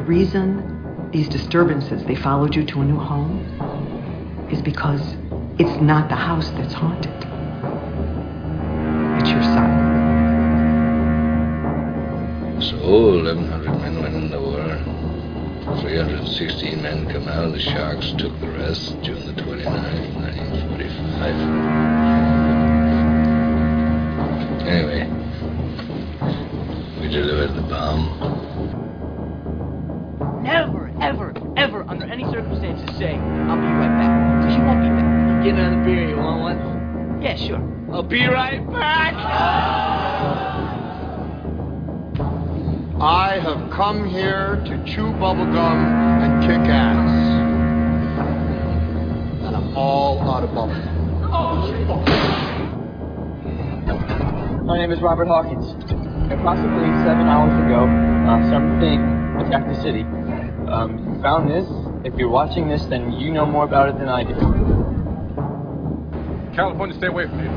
the reason these disturbances, they followed you to a new home, is because it's not the house that's haunted. It's your son. So 1,100 men went in the war. 316 men come out. The Sharks took the rest June the 29th, 1945. Anyway. Delivered the bomb. Never, ever, ever, under any circumstances, say, I'll be right back. Because you won't be back. Get another beer, you want one? Yeah, sure. I'll be right back! I have come here to chew bubblegum and kick ass. And I'm all out of bubblegum. Oh, my name is Robert Hawkins. Approximately 7 hours ago, something attacked the city. You found this. If you're watching this, then you know more about it than I do. California, stay away from it.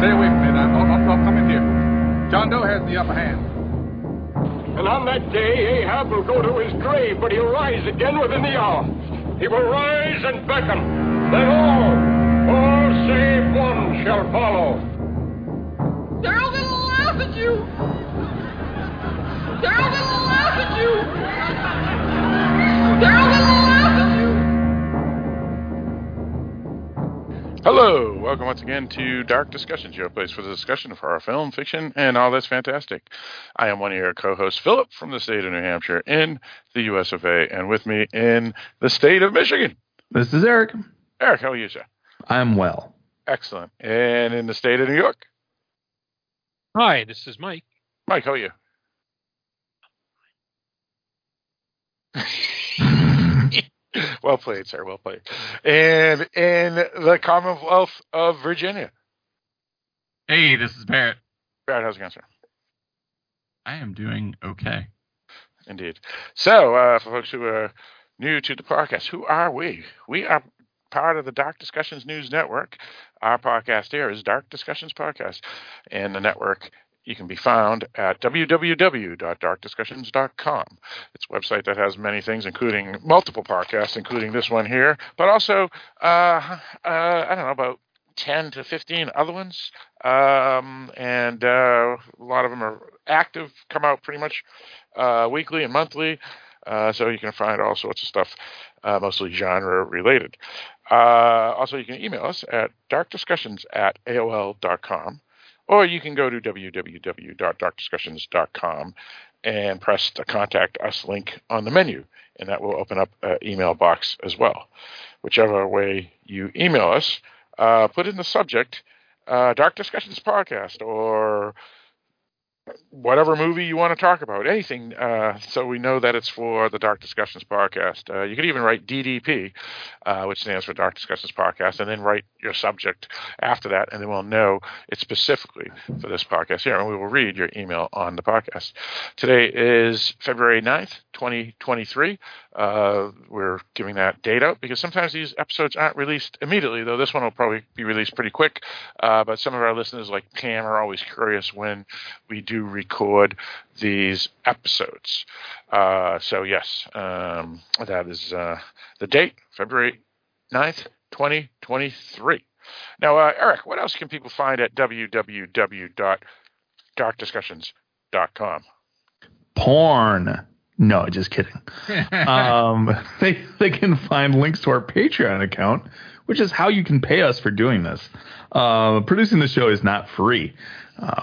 Stay away from it. I'm coming here. John Doe has the upper hand. And on that day, Ahab will go to his grave, but he'll rise again within the hour. He will rise and beckon. Then all save one, shall follow. They're all gonna laugh at you! They're all gonna laugh at you! They're all gonna laugh at you! Hello! Welcome once again to Dark Discussions, your place for the discussion of horror film, fiction, and all that's fantastic. I am one of your co-hosts, Philip, from the state of New Hampshire in the US of A, and with me in the state of Michigan. This is Eric. Eric, how are you, sir? I'm well. Excellent. And in the state of New York? Hi, this is Mike. Mike, how are you? Well played, sir. Well played. And in the Commonwealth of Virginia. Hey, this is Barrett. Barrett, how's it going, sir? I am doing okay. Indeed. So, for folks who are new to the podcast, who are we? We are part of the Dark Discussions News Network. Our podcast here is Dark Discussions Podcast, and the network you can be found at www.darkdiscussions.com. It's a website that has many things, including multiple podcasts, including this one here, but also, I don't know, about 10 to 15 other ones, and a lot of them are active, come out pretty much weekly and monthly, so you can find all sorts of stuff, mostly genre-related. Also, you can email us at darkdiscussions@aol.com, or you can go to www.darkdiscussions.com and press the Contact Us link on the menu, and that will open up an email box as well. Whichever way you email us, put in the subject, Dark Discussions Podcast, or whatever movie you want to talk about, anything, so we know that it's for the Dark Discussions Podcast. You could even write DDP, which stands for Dark Discussions Podcast, and then write your subject after that, and then we'll know it's specifically for this podcast here, and we will read your email on the podcast. Today is February 9th, 2023. We're giving that date out because sometimes these episodes aren't released immediately, though this one will probably be released pretty quick, but some of our listeners, like Pam, are always curious when we do record these episodes. So yes, that is the date, February 9th, 2023. Now, Eric, what else can people find at www.darkdiscussions.com? Porn. No, just kidding. They can find links to our Patreon account, which is how you can pay us for doing this. Producing the show is not free.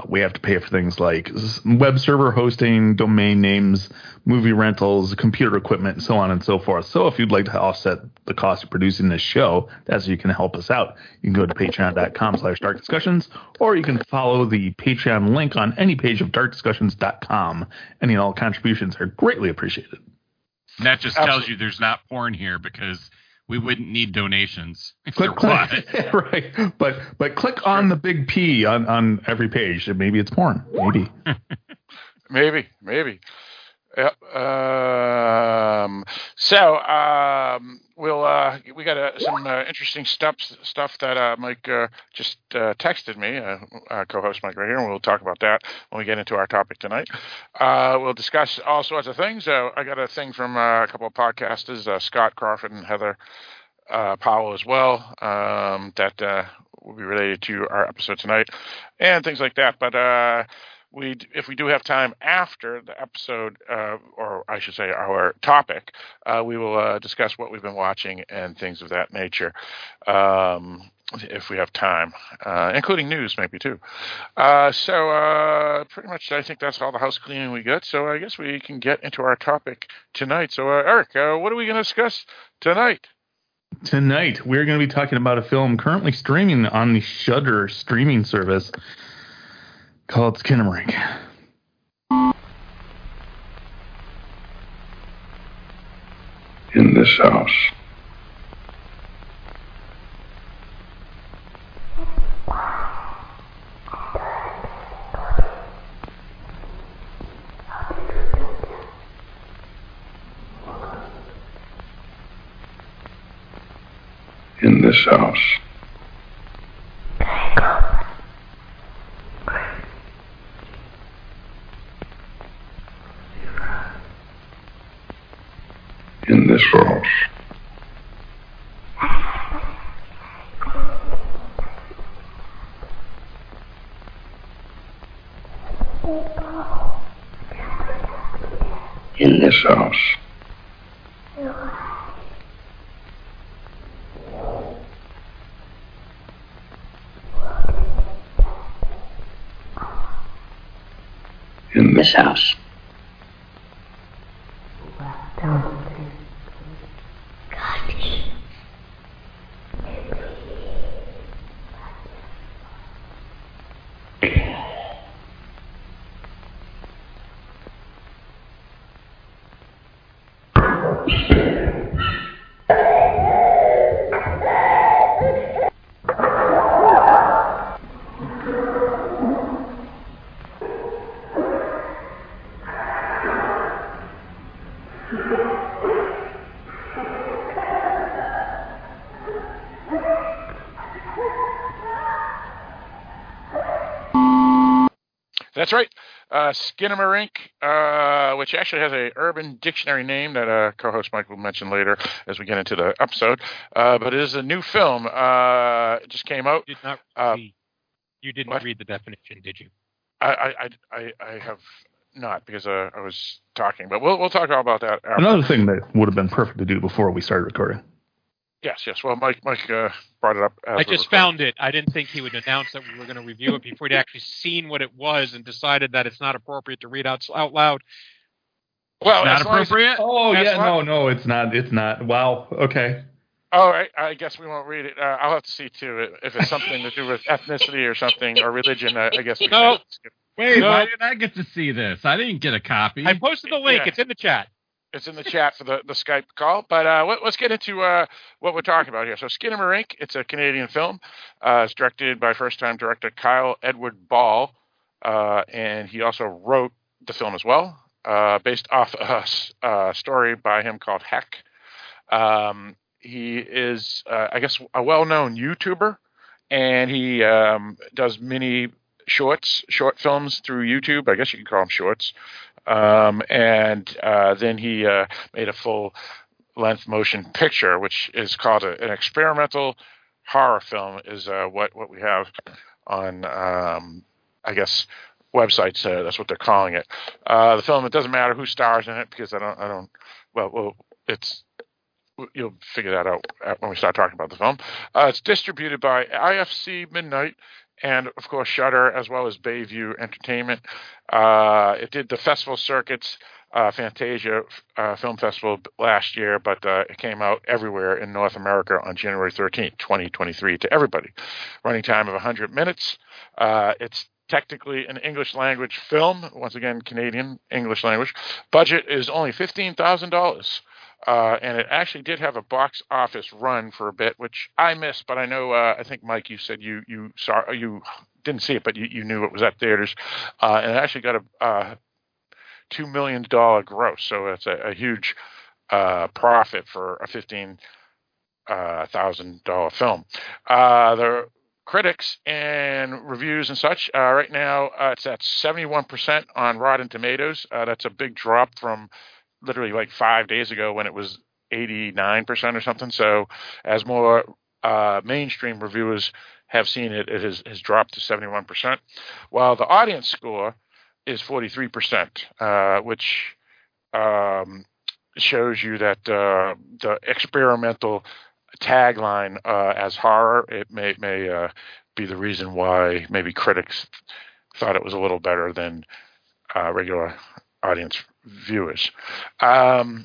We have to pay for things like web server hosting, domain names, movie rentals, computer equipment, so on and so forth. So if you'd like to offset the cost of producing this show, that's how you can help us out. You can go to patreon.com/darkdiscussions, or you can follow the Patreon link on any page of darkdiscussions.com. Any and all contributions are greatly appreciated. And that just tells you there's not porn here, because we wouldn't need donations. Click. Right. But click on the big P on every page. Maybe it's porn. Maybe. Maybe. Yep. So we'll we got some interesting stuff that Mike just texted me, our co-host Mike right here, and we'll talk about that when we get into our topic tonight. We'll discuss all sorts of things. I got a thing from a couple of podcasters, Scott Crawford and Heather Powell as well, that will be related to our episode tonight and things like that. But if we do have time after the episode, or I should say our topic, we will discuss what we've been watching and things of that nature, if we have time, including news maybe too. So pretty much I think that's all the house cleaning we got. So I guess we can get into our topic tonight. So Eric, what are we going to discuss tonight? Tonight we're going to be talking about a film currently streaming on the Shudder streaming service, called Skinnamink. In this house, in this house, in this house, in this house, in this house, that's right. Skinamarink, which actually has a Urban Dictionary name that co-host Mike will mention later as we get into the episode. But it is a new film. It just came out. You didn't read the definition, did you? I have not, because I was talking. But we'll talk all about that after. Another thing that would have been perfect to do before we started recording. Yes. Well, Mike brought it up. I just found it. I didn't think he would announce that we were going to review it before he'd actually seen what it was and decided that it's not appropriate to read out loud. Well, it's not appropriate. Oh, yeah. No, it's not. It's not. Wow. Okay. All right. I guess we won't read it. I'll have to see, too, if it's something to do with ethnicity or something or religion. I guess we can. Wait, why did I get to see this? I didn't get a copy. I posted the link. Yeah. It's in the chat. It's in the chat for the Skype call, but let's get into what we're talking about here. So Skinamarink, it's a Canadian film. It's directed by first-time director Kyle Edward Ball, and he also wrote the film as well, based off a story by him called Heck. He is, I guess, a well-known YouTuber, and he does mini short films through YouTube. I guess you could call them shorts. And then he made a full-length motion picture, which is called an experimental horror film, is what we have on, I guess, websites. That's what they're calling it. The film, it doesn't matter who stars in it, because you'll figure that out when we start talking about the film. It's distributed by IFC Midnight, and, of course, Shudder, as well as Bayview Entertainment. It did the festival circuits, Fantasia Film Festival last year, but it came out everywhere in North America on January 13th, 2023, to everybody. Running time of 100 minutes. It's technically an English-language film, once again, Canadian English language. Budget is only $15,000. And it actually did have a box office run for a bit, which I missed. But I know, I think, Mike, you said you saw, you didn't see it, but you knew it was at theaters. And it actually got a $2 million gross. So it's a huge profit for a $15,000 $1,000 film. The critics and reviews and such, right now it's at 71% on Rotten Tomatoes. That's a big drop from literally like 5 days ago when it was 89% or something. So as more mainstream reviewers have seen it, it has dropped to 71%, while the audience score is 43%, which shows you that the experimental tagline as horror, it may be the reason why maybe critics thought it was a little better than regular audience viewers. So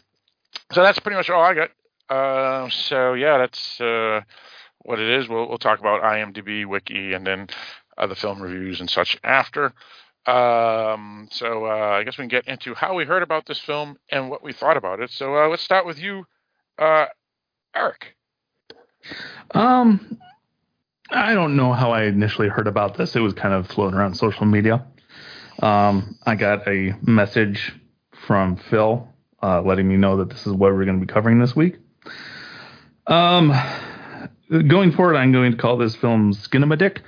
that's pretty much all I got. So yeah, that's what it is. We'll talk about IMDb, Wiki, and then the film reviews and such after. So I guess we can get into how we heard about this film and what we thought about it. So let's start with you, Eric. I don't know how I initially heard about this. It was kind of floating around social media. I got a message from Phil letting me know that this is what we're going to be covering this week. Going forward, I'm going to call this film Skinamadick,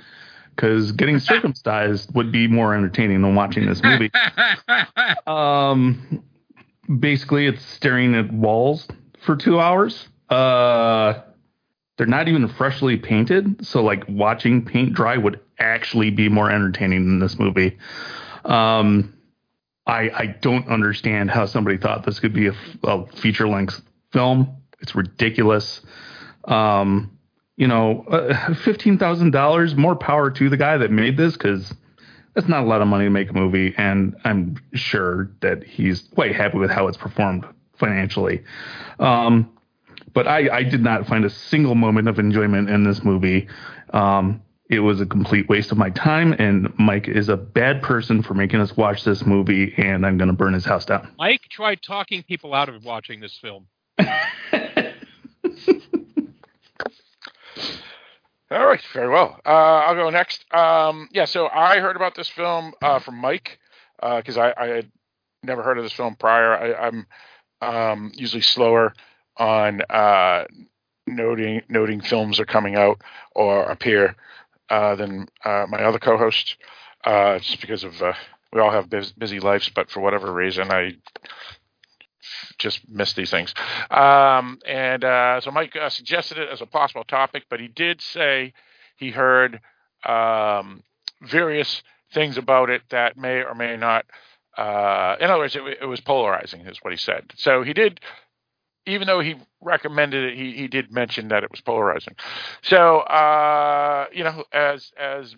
because getting circumcised would be more entertaining than watching this movie. Basically, it's staring at walls for 2 hours. They're not even freshly painted, so like watching paint dry would actually be more entertaining than this movie. I don't understand how somebody thought this could be a feature-length film. It's ridiculous. You know, $15,000, more power to the guy that made this, because that's not a lot of money to make a movie, and I'm sure that he's quite happy with how it's performed financially. But I did not find a single moment of enjoyment in this movie. It was a complete waste of my time, and Mike is a bad person for making us watch this movie, and I'm going to burn his house down. Mike tried talking people out of watching this film. All right, very well. I'll go next. So I heard about this film from Mike, because I had never heard of this film prior. I'm usually slower on noting films are coming out or appear than my other co-host, just because of we all have busy lives, but for whatever reason I just miss these things. So Mike suggested it as a possible topic, but he did say he heard various things about it that may or may not. In other words, it was polarizing, is what he said. So he did, even though he recommended it, he did mention that it was polarizing. So, you know, as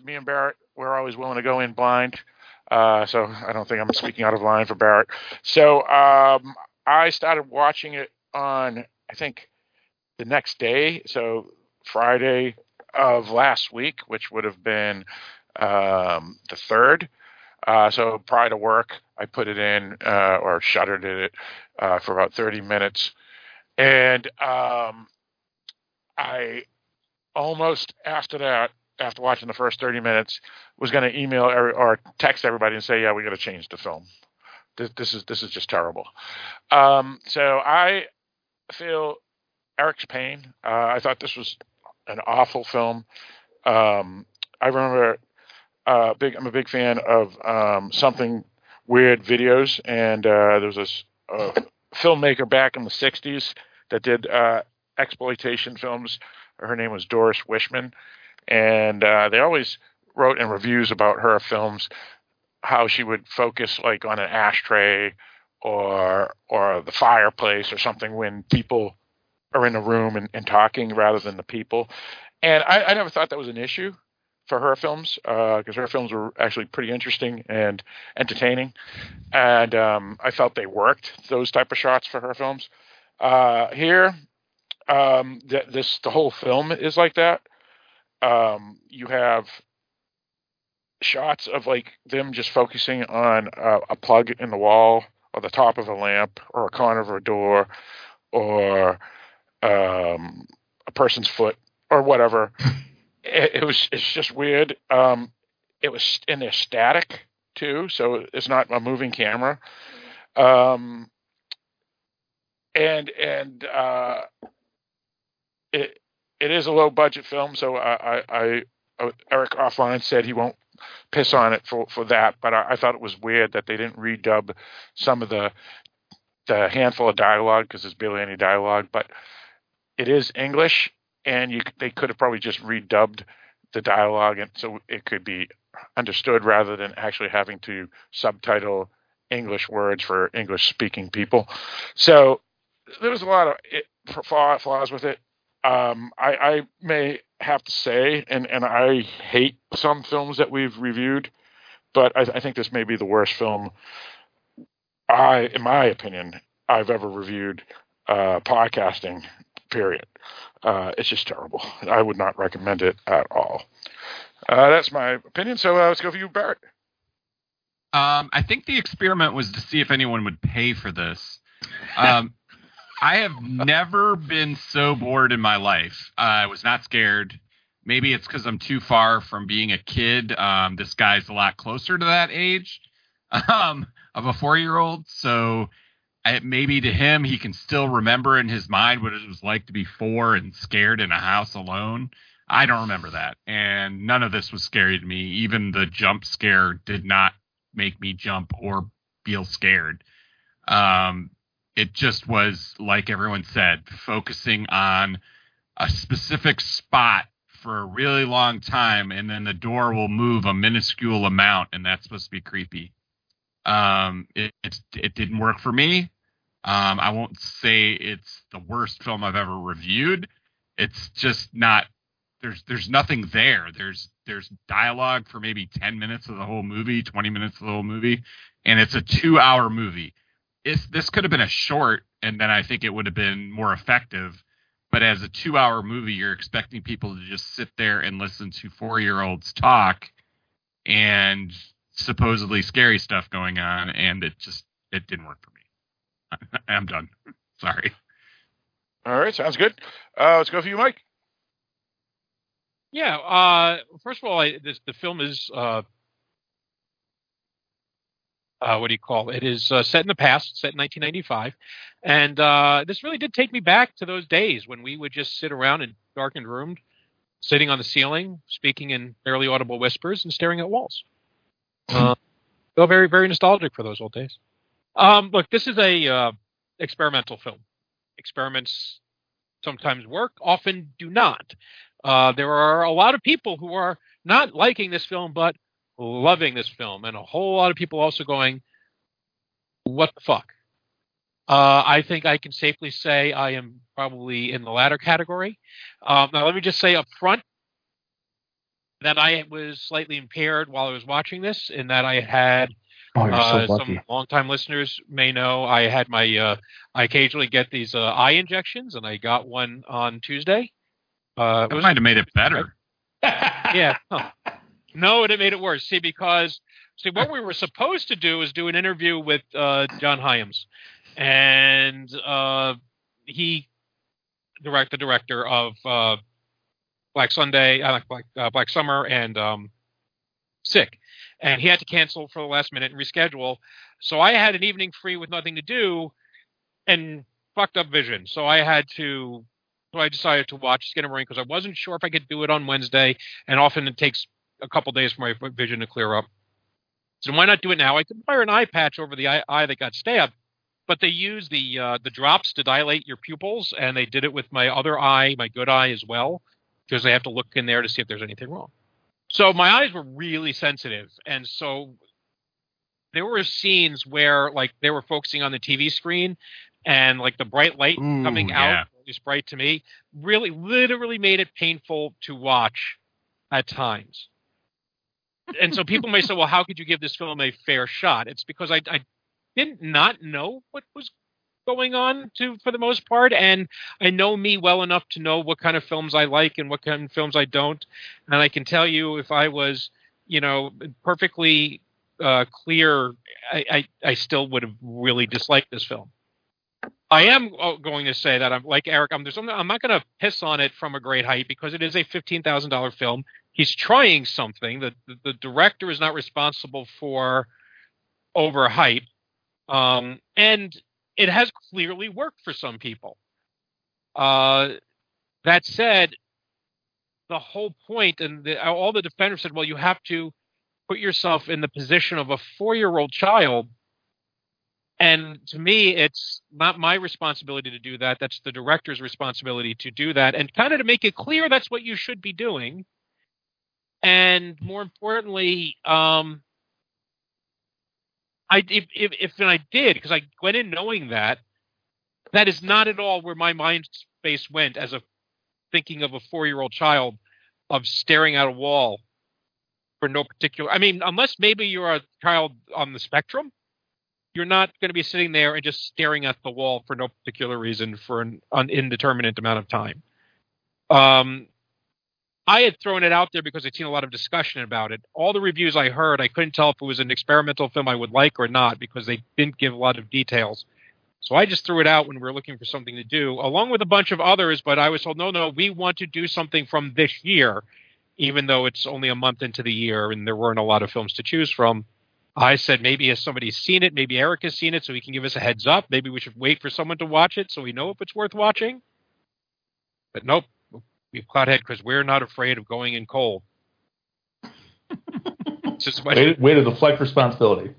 me and Barrett, we're always willing to go in blind. So I don't think I'm speaking out of line for Barrett. So I started watching it on, I think, the next day. So Friday of last week, which would have been the 3rd. So prior to work, I put it in or shuddered it for about 30 minutes. And I almost after that, after watching the first 30 minutes, was going to email or text everybody and say, yeah, we got to change the film. This is just terrible. So I feel Eric's pain. I thought this was an awful film. I remember I'm a big fan of Something Weird videos, and there was this filmmaker back in the 60s that did exploitation films. Her name was Doris Wishman, and they always wrote in reviews about her films how she would focus like on an ashtray or the fireplace or something when people are in a room and talking rather than the people. And I never thought that was an issue for her films, because her films were actually pretty interesting and entertaining. And I felt they worked, those type of shots for her films. Here, the whole film is like that. You have shots of like them just focusing on a plug in the wall or the top of a lamp or a corner of a door or a person's foot or whatever. It's just weird. It was in their static too, so it's not a moving camera. And it is a low budget film, so I Eric offline said he won't piss on it for that, but I thought it was weird that they didn't redub some of the handful of dialogue, because there's barely any dialogue, but it is English, and they could have probably just redubbed the dialogue, and so it could be understood rather than actually having to subtitle English words for English-speaking people. So there was a lot of flaws with it. I may have to say, and I hate some films that we've reviewed, but I think this may be the worst film in my opinion, I've ever reviewed podcasting, period. It's just terrible. I would not recommend it at all. That's my opinion. So let's go for you, Barrett. I think the experiment was to see if anyone would pay for this. I have never been so bored in my life. I was not scared. Maybe it's because I'm too far from being a kid. This guy's a lot closer to that age of a 4-year-old. So maybe to him, he can still remember in his mind what it was like to be 4 and scared in a house alone. I don't remember that. And none of this was scary to me. Even the jump scare did not make me jump or feel scared. It just was, like everyone said, focusing on a specific spot for a really long time, and then the door will move a minuscule amount, and that's supposed to be creepy. It didn't work for me. I won't say it's the worst film I've ever reviewed. It's just not. There's nothing there. There's dialogue for maybe 10 minutes of the whole movie, 20 minutes of the whole movie, and it's a 2-hour movie. If this could have been a short, and then I think it would have been more effective. But as a 2-hour movie, you're expecting people to just sit there and listen to 4-year-olds talk and supposedly scary stuff going on. And it didn't work for me. I'm done. Sorry. All right. Sounds good. Let's go for you, Mike. Yeah. First of all, the film is, what do you call it? It is set in the past, set in 1995. And this really did take me back to those days when we would just sit around in darkened rooms, sitting on the ceiling, speaking in barely audible whispers and staring at walls. So very, very nostalgic for those old days. Look, this is a experimental film. Experiments sometimes work, often do not. There are a lot of people who are not liking this film, but loving this film, and a whole lot of people also going, what the fuck? I think I can safely say I am probably in the latter category. Now, let me just say up front that I was slightly impaired while I was watching this, in that I had some longtime listeners may know I had my I occasionally get these eye injections, and I got one on Tuesday. That might have made it better. Yeah. Huh. No, and it made it worse. See, because what we were supposed to do is do an interview with John Hyams, and he, the director of Black Summer, and Sick, and he had to cancel for the last minute and reschedule. So I had an evening free with nothing to do, and fucked up vision. So I decided to watch Skinnamarink because I wasn't sure if I could do it on Wednesday, and often it takes a couple days for my vision to clear up. So why not do it now? I could wear an eye patch over the eye that got stabbed, but they use the drops to dilate your pupils, and they did it with my other eye, my good eye as well, because they have to look in there to see if there's anything wrong. So my eyes were really sensitive, and so there were scenes where, like, they were focusing on the TV screen, and, like, the bright light coming out, at least bright to me, really literally made it painful to watch at times. And so people may say, well, how could you give this film a fair shot? It's because I did not know what was going on for the most part. And I know me well enough to know what kind of films I like and what kind of films I don't. And I can tell you if I was, perfectly clear, I still would have really disliked this film. I am going to say that I'm like Eric. I'm not going to piss on it from a great height because it is a $15,000 film. He's trying something. The director is not responsible for overhype, and it has clearly worked for some people. That said, the whole point, and all the defenders said, well, you have to put yourself in the position of a 4-year-old child. And to me, it's not my responsibility to do that. That's the director's responsibility to do that. And kind of to make it clear that's what you should be doing. And more importantly, I did, because I went in knowing that, that is not at all where my mind space went as a thinking of a 4-year-old child of staring at a wall for no particular, I mean, unless maybe you're a child on the spectrum, you're not going to be sitting there and just staring at the wall for no particular reason for an indeterminate amount of time. I had thrown it out there because I'd seen a lot of discussion about it. All the reviews I heard, I couldn't tell if it was an experimental film I would like or not because they didn't give a lot of details. So I just threw it out when we were looking for something to do, along with a bunch of others, but I was told, no, we want to do something from this year, even though it's only a month into the year and there weren't a lot of films to choose from. I said, maybe if somebody's seen it, maybe Eric has seen it so he can give us a heads up. Maybe we should wait for someone to watch it so we know if it's worth watching. But nope. We've caught head because we're not afraid of going in cold. Way to deflect responsibility.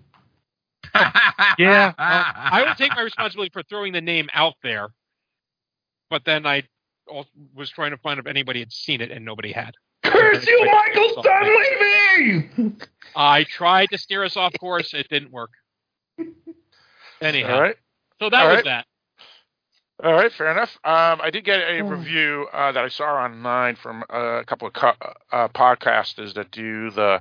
Yeah. I will take my responsibility for throwing the name out there. But then I was trying to find if anybody had seen it, and nobody had. Curse you, Michael Dunleavy! I tried to steer us off course. It didn't work. Anyhow. All right. So that was that. All right, fair enough. I did get a review that I saw online from a couple of podcasters that do the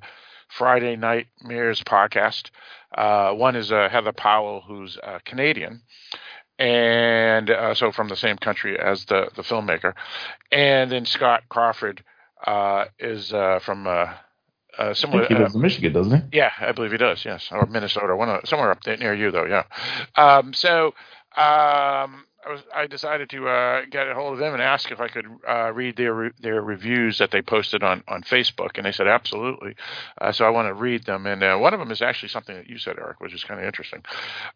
Friday Night Mirrors podcast. One is Heather Powell, who's Canadian, and so from the same country as the filmmaker. And then Scott Crawford is from somewhere. I think he lives in Michigan, doesn't he? Yeah, I believe he does, yes, or Minnesota, somewhere up there near you, though, yeah. I decided to get a hold of them and ask if I could read their reviews that they posted on Facebook, and they said absolutely. So I want to read them, and one of them is actually something that you said, Eric, which is kind of interesting.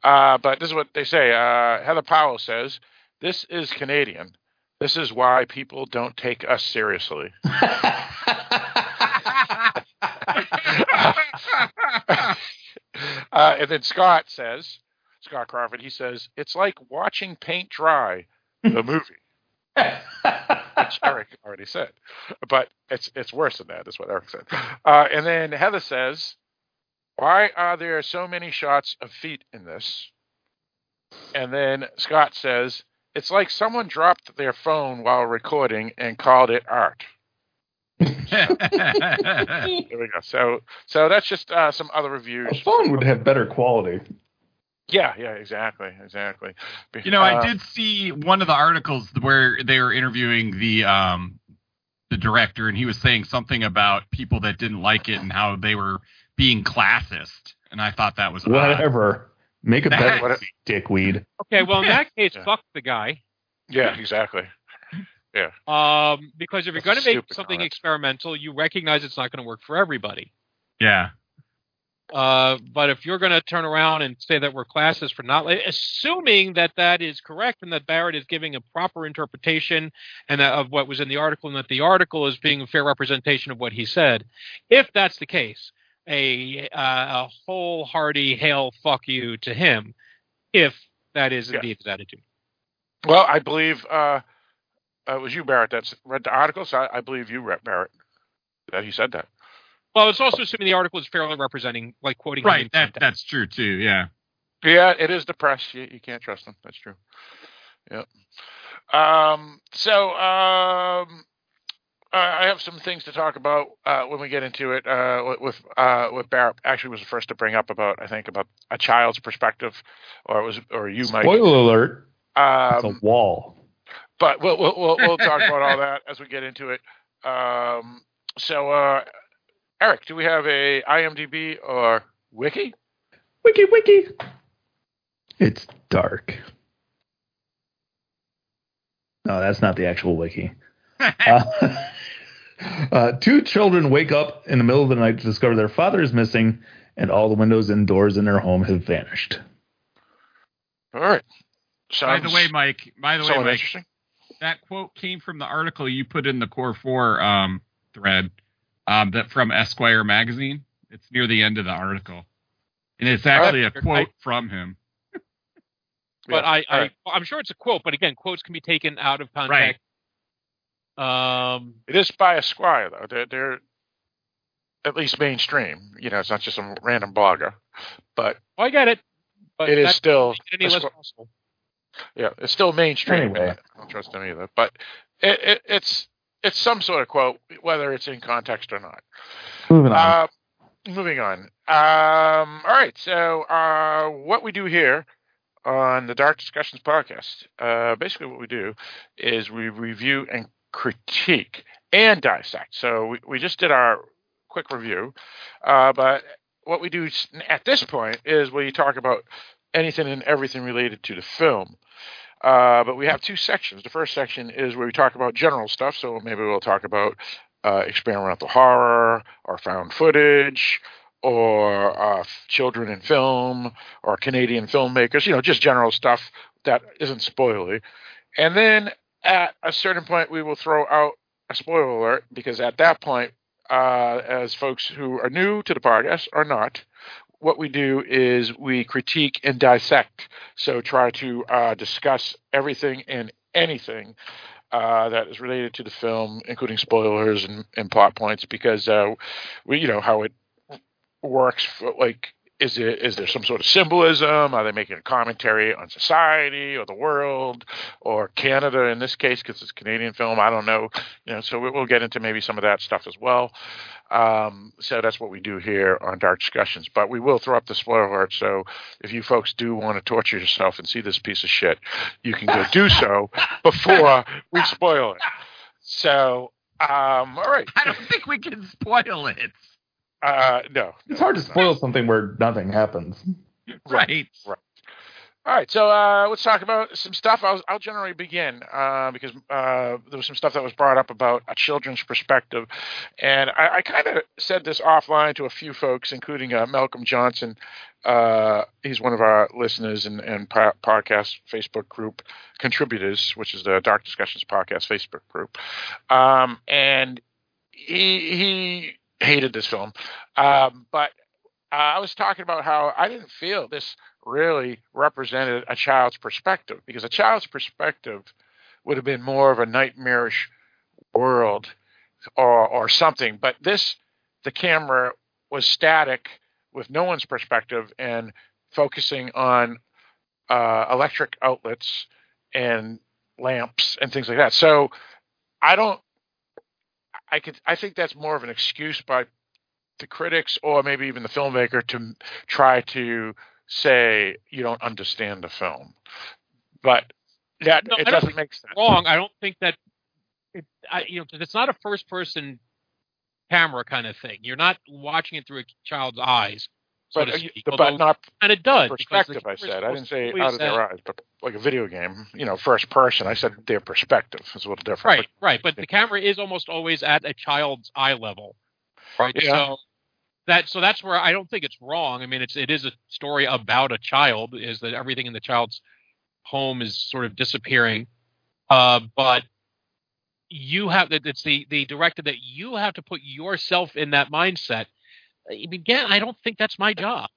But this is what they say. Heather Powell says, "This is Canadian. This is why people don't take us seriously." And then Scott Crawford, he says, "It's like watching paint dry, the movie." Which Eric already said. But it's worse than that, is what Eric said. And then Heather says, "Why are there so many shots of feet in this?" And then Scott says, "It's like someone dropped their phone while recording and called it art." There we go. So that's just some other reviews. A phone would have better quality. Yeah, exactly. You know, I did see one of the articles where they were interviewing the director, and he was saying something about people that didn't like it and how they were being classist, and I thought that was whatever. Odd. Make a bet, dickweed. Okay, well, in that case, fuck the guy. Yeah, exactly. Yeah. Because if you're going to make something experimental, you recognize it's not going to work for everybody. Yeah. But if you're going to turn around and say that we're classist for not, assuming that is correct and that Barrett is giving a proper interpretation and of what was in the article and that the article is being a fair representation of what he said, if that's the case, a wholehearted hail fuck you to him, if that is indeed his attitude. Well, I believe it was you, Barrett, that read the article, so I believe you, Barrett, that he said that. Well, it's also assuming the article is fairly representing, like quoting. Right, that's true too. Yeah, it is the press. You can't trust them. That's true. Yep. So I have some things to talk about when we get into it with Barrett. Actually, was the first to bring up about a child's perspective, or you might. Spoiler alert. It's a wall. But we'll talk about all that as we get into it. Eric, do we have a IMDb or wiki? Wiki. It's dark. No, that's not the actual wiki. Two children wake up in the middle of the night to discover their father is missing, and all the windows and doors in their home have vanished. All right. By the way, Mike. That quote came from the article you put in the Core 4 thread that from Esquire magazine. It's near the end of the article. And it's actually a quote from him. But I'm sure it's a quote, but again, quotes can be taken out of context. Right. It is by Esquire, though. They're at least mainstream. You know, it's not just some random blogger. But I get it. But it is still any less possible. Yeah, it's still mainstream. Anyway. I don't trust them either. But it's some sort of quote, whether it's in context or not. Moving on. All right. So what we do here on the Dark Discussions podcast, basically what we do is we review and critique and dissect. So we just did our quick review. But what we do at this point is we talk about anything and everything related to the film. But we have two sections. The first section is where we talk about general stuff. So maybe we'll talk about experimental horror or found footage or children in film or Canadian filmmakers, you know, just general stuff that isn't spoilery. And then at a certain point, we will throw out a spoiler alert, because at that point, as folks who are new to the podcast or not, what we do is we critique and dissect. So try to discuss everything and anything that is related to the film, including spoilers and plot points, because we, you know, how it works. Like, is there some sort of symbolism? Are they making a commentary on society or the world or Canada in this case, because it's a Canadian film? I don't know. You know, so we'll get into maybe some of that stuff as well. So that's what we do here on Dark Discussions. But we will throw up the spoiler alert. So if you folks do want to torture yourself and see this piece of shit, you can go do so before we spoil it. So, all right. I don't think we can spoil it. No. It's hard to spoil something where nothing happens. Right. All right, so let's talk about some stuff. I'll generally begin because there was some stuff that was brought up about a children's perspective. And I kind of said this offline to a few folks, including Malcolm Johnson. He's one of our listeners and podcast Facebook group contributors, which is the Dark Discussions podcast Facebook group. And he hated this film. But I was talking about how I didn't feel this really represented a child's perspective, because a child's perspective would have been more of a nightmarish world or something. But this, the camera was static with no one's perspective and focusing on electric outlets and lamps and things like that. So I think that's more of an excuse by the critics or maybe even the filmmaker to try to say you don't understand the film, but it doesn't make sense. Wrong. I don't think that because it's not a first-person camera kind of thing. You're not watching it through a child's eyes, and it does perspective. I said I didn't say out of their eyes, but like a video game, you know, first person. I said their perspective is a little different. Right. But the camera is almost always at a child's eye level, right? Yeah. So that's where I don't think it's wrong. I mean, it is a story about a child, is that everything in the child's home is sort of disappearing. But you have, it's the director that you have to put yourself in that mindset. I mean, again, I don't think that's my job.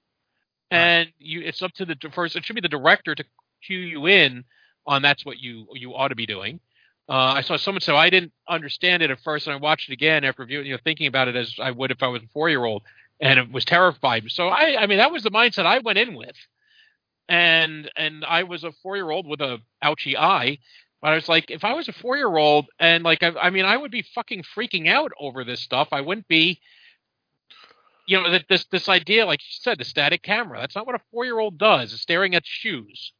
And it's up to it should be the director to cue you in on that's what you ought to be doing. I saw someone say, I didn't understand it at first, and I watched it again after viewing, thinking about it as I would if I was a 4-year-old, and it was terrified. So I mean, that was the mindset I went in with, and I was a 4-year-old with a ouchy eye. But I was like, if I was a 4-year-old, and like, I mean, I would be fucking freaking out over this stuff. I wouldn't be, this idea, like you said, the static camera. That's not what a 4-year-old does. It's staring at shoes.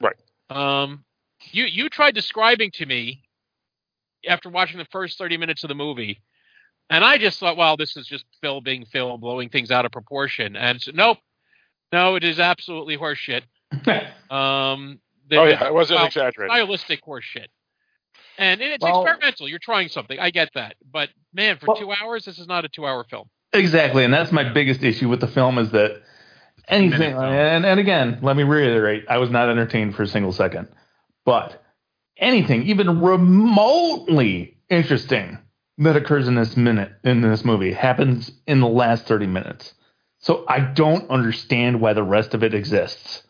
Right. You tried describing to me after watching the first 30 minutes of the movie, and I just thought, wow, this is just Phil being Phil, blowing things out of proportion. And so, nope. No, it is absolutely horseshit. It wasn't exaggerated. Stylistic horseshit. And it's experimental. You're trying something. I get that. But, man, for 2 hours, this is not a 2-hour film. Exactly, and that's my biggest issue with the film is that anything – and again, let me reiterate, I was not entertained for a single second. But anything even remotely interesting that occurs in this movie happens in the last 30 minutes. So I don't understand why the rest of it exists,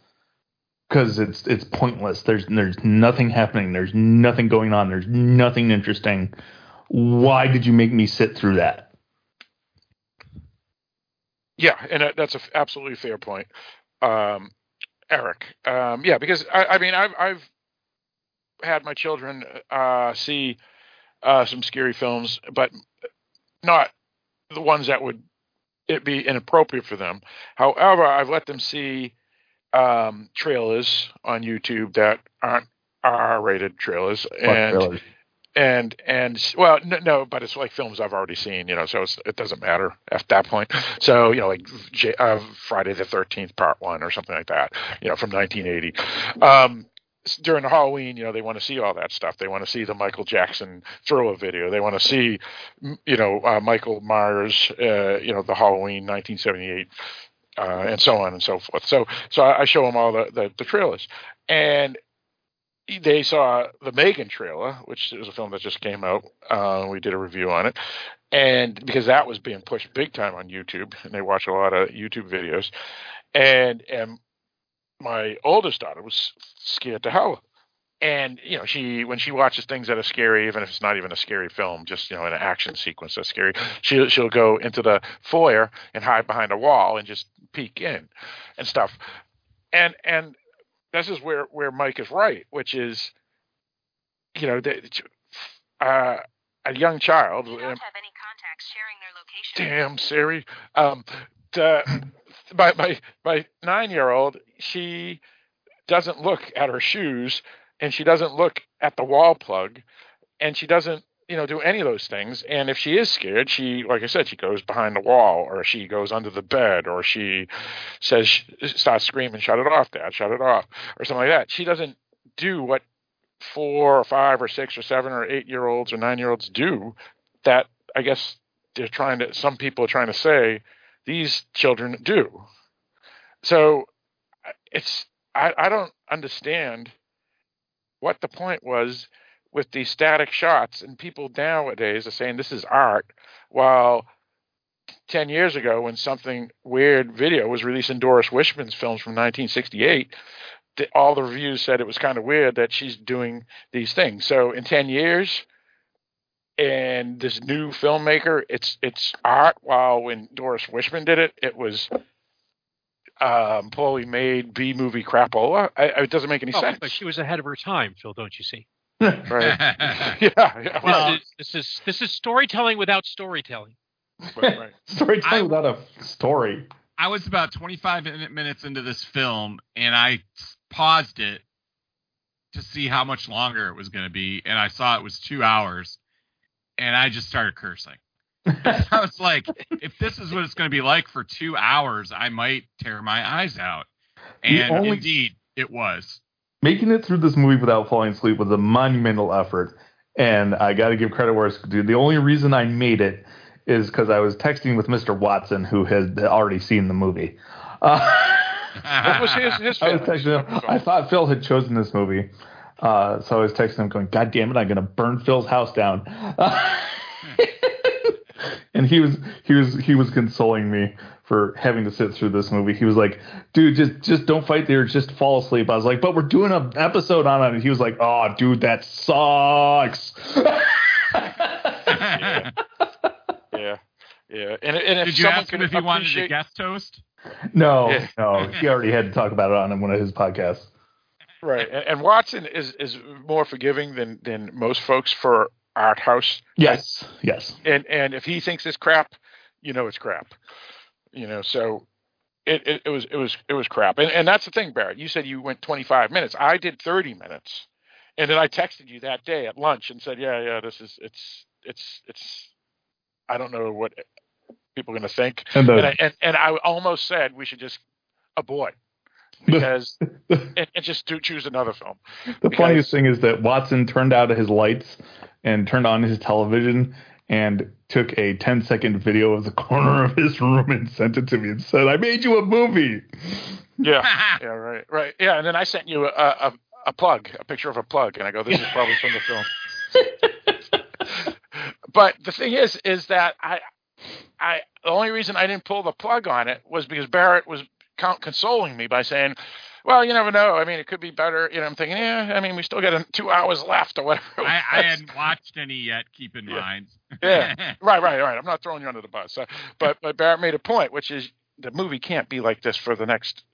because it's pointless. There's nothing happening. There's nothing going on. There's nothing interesting. Why did you make me sit through that? Yeah, and that's an absolutely fair point, Eric. Yeah, because I've had my children see some scary films, but not the ones that would it be inappropriate for them. However, I've let them see trailers on YouTube that aren't R-rated trailers, but it's like films I've already seen, so it doesn't matter at that point. So, like Friday the 13th Part 1 or something like that, from 1980. During Halloween, they want to see all that stuff. They want to see the Michael Jackson Thriller video. They want to see, Michael Myers, the Halloween 1978, and so on and so forth. So I show them all the trailers, and they saw the Megan trailer, which is a film that just came out. We did a review on it, and because that was being pushed big time on YouTube, and they watch a lot of YouTube videos, and my oldest daughter was scared to hell. And, when she watches things that are scary, even if it's not even a scary film, just, an action sequence that's scary, she'll go into the foyer and hide behind a wall and just peek in and stuff. And this is where Mike is right, which is, a young child. We don't have any contacts sharing their location. Damn, Siri. My 9-year-old, she doesn't look at her shoes, and she doesn't look at the wall plug, and she doesn't, do any of those things. And if she is scared, she, like I said, she goes behind the wall, or she goes under the bed, or she says, starts screaming, "Shut it off, Dad, shut it off," or something like that. She doesn't do what 4 or 5 or 6 or 7 or 8-year-olds or 9-year-olds do. That, I guess, some people are trying to say these children do. So it's, I don't understand what the point was with these static shots, and people nowadays are saying this is art, while 10 years ago, when Something Weird Video was releasing Doris Wishman's films from 1968, all the reviews said it was kind of weird that she's doing these things. So in 10 years, and this new filmmaker, it's art, while when Doris Wishman did it, it was poorly made B-movie crapola. It doesn't make any sense. But she was ahead of her time, Phil, don't you see? Right. Yeah. Well, this is storytelling without storytelling. Right. Storytelling without a story. I was about 25 minutes into this film, and I paused it to see how much longer it was going to be, and I saw it was 2 hours, and I just started cursing. I was like, if this is what it's going to be like for 2 hours, I might tear my eyes out. And indeed, it was. Making it through this movie without falling asleep was a monumental effort, and I got to give credit where it's due. The only reason I made it is because I was texting with Mr. Watson, who had already seen the movie. What was his I was texting him. I thought Phil had chosen this movie, so I was texting him going, "God damn it, I'm going to burn Phil's house down." And he was consoling me for having to sit through this movie. He was like, "Dude, just don't fight the urge, just fall asleep." I was like, "But we're doing an episode on it." And he was like, "Oh, dude, that sucks." Yeah. And if did you ask him if he wanted a guest host? No. He already had to talk about it on one of his podcasts. Right, and Watson is more forgiving than most folks for art house. Yes. And if he thinks it's crap, it's crap. So it was crap. And that's the thing, Barrett. You said you went 25 minutes. I did 30 minutes. And then I texted you that day at lunch and said, yeah, this is, it's, I don't know what people are going to think. And I almost said we should just abort, because and just choose another film. The funniest thing is that Watson turned out his lights and turned on his television and took a 10-second video of the corner of his room and sent it to me and said, "I made you a movie." Yeah, right. Yeah, and then I sent you a a plug, a picture of a plug, and I go, this is probably from the film. But the thing is that I the only reason I didn't pull the plug on it was because Barrett was consoling me by saying, well, you never know. I mean, it could be better. You know, I'm thinking, yeah, I mean, we still got 2 hours left or whatever. I hadn't watched any yet, keep in mind. Yeah. Right. I'm not throwing you under the bus. So, but Barrett made a point, which is the movie can't be like this for the next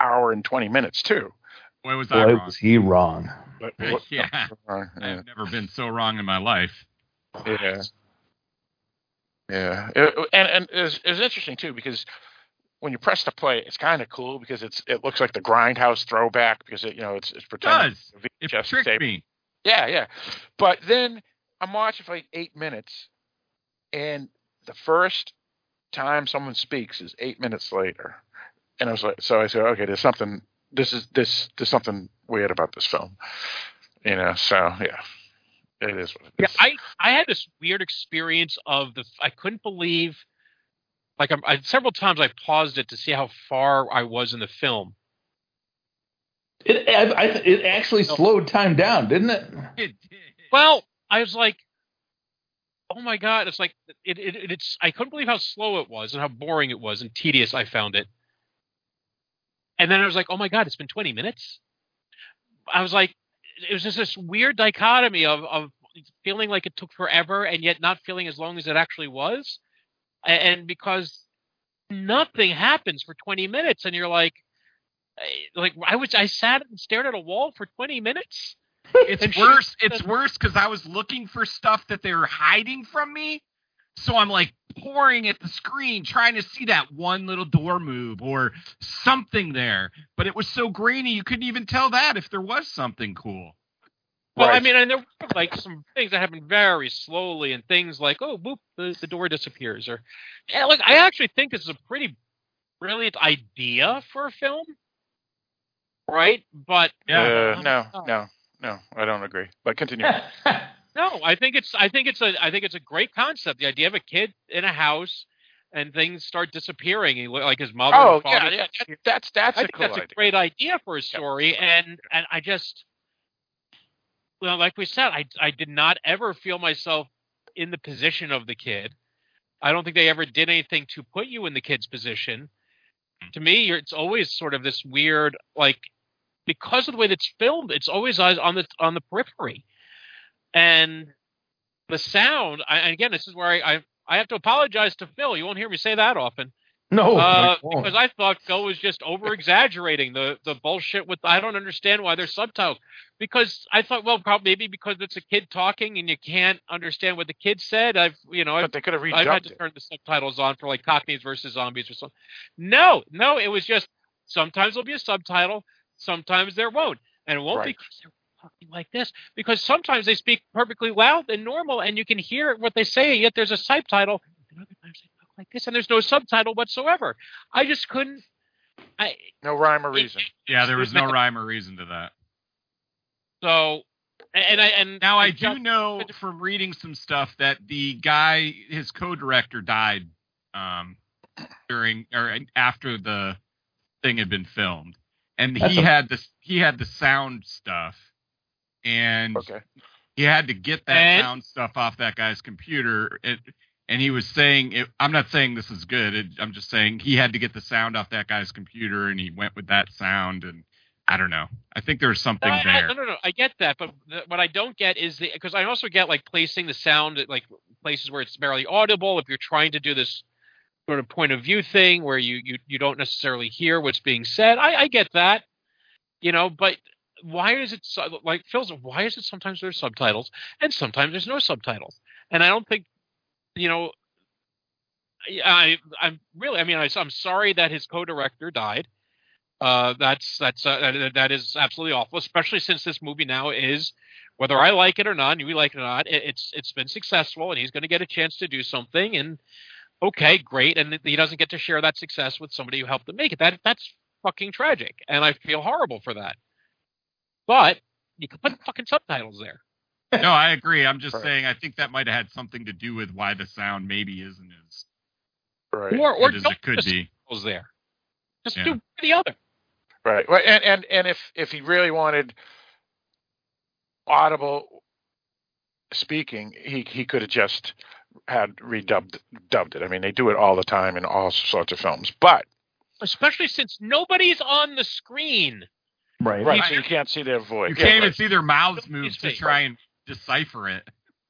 hour and 20 minutes, too. Boy, was I wrong. Was he wrong. But, yeah. I've never been so wrong in my life. Yeah. Yeah. And it was interesting, too, because when you press the play, it's kind of cool because it looks like the Grindhouse throwback because it's pretending. It does. It tricked me. Yeah. But then I'm watching for like 8 minutes, and the first time someone speaks is 8 minutes later, and I was like, so I said, okay, there's something. There's something weird about this film, So yeah, it is what it is. Yeah, I had this weird experience of I couldn't believe. Like several times I paused it to see how far I was in the film. It actually slowed time down, didn't it? It did. Well, I was like, oh my God. It's like, it's, I couldn't believe how slow it was and how boring it was and tedious I found it. And then I was like, oh my God, it's been 20 minutes. I was like, it was just this weird dichotomy of feeling like it took forever and yet not feeling as long as it actually was. And because nothing happens for 20 minutes, and you're like I sat and stared at a wall for 20 minutes. It's worse. It's worse because I was looking for stuff that they were hiding from me. So I'm like poring at the screen, trying to see that one little door move or something there. But it was so grainy, you couldn't even tell that if there was something cool. Well, right. I mean, and there were like some things that happened very slowly, and things like, oh, boop, the door disappears, or like I actually think this is a pretty brilliant idea for a film, right? But no, I don't agree. But continue. No, I think it's a great concept. The idea of a kid in a house and things start disappearing, like his mother. Oh, father, yeah, that's a great idea for a story, and I just. Well, like we said, I did not ever feel myself in the position of the kid. I don't think they ever did anything to put you in the kid's position. To me, it's always sort of this weird, like, because of the way that's filmed, it's always on the periphery. And the sound, and again, this is where I have to apologize to Phil. You won't hear me say that often. No, because I thought Phil was just over-exaggerating the bullshit with I don't understand why there's subtitles. Because I thought, well, probably maybe because it's a kid talking and you can't understand what the kid said. But they could have redubbed it. I've had to turn the subtitles on for like Cockneys versus Zombies or something. No, it was just sometimes there'll be a subtitle, sometimes there won't, and it won't be because they're talking like this. Because sometimes they speak perfectly loud and normal, and you can hear what they say. Yet there's a subtitle. And other times they like this, and there's no subtitle whatsoever. I just couldn't. No rhyme or reason. There was no rhyme or reason to that. So, and now I do know from reading some stuff that the guy, his co-director, died during or after the thing had been filmed, and he had the sound stuff, and he had to get that sound stuff off that guy's computer. And he was saying, I'm not saying this is good. I'm just saying he had to get the sound off that guy's computer, and he went with that sound. And I don't know. I think there's something there. No. I get that, but what I don't get is because I also get like placing the sound at like places where it's barely audible. If you're trying to do this sort of point of view thing where you don't necessarily hear what's being said, I get that, But why is it like Phil's? Why is it sometimes there's subtitles and sometimes there's no subtitles? And I don't think. I'm sorry that his co-director died. That is absolutely awful, especially since this movie now is, whether I like it or not, and we like it or not, it's been successful, and he's going to get a chance to do something. And okay, great, and he doesn't get to share that success with somebody who helped him make it. That's fucking tragic, and I feel horrible for that. But you can put fucking subtitles there. No, I agree. I'm just saying I think that might have had something to do with why the sound maybe isn't as good as it could be. There. Just do the other. Right. Well, and if he really wanted audible speaking, he could have just had redubbed it. I mean, they do it all the time in all sorts of films, but especially since nobody's on the screen. Right. So you can't see their voice. You can't even see their mouths move to try and decipher it.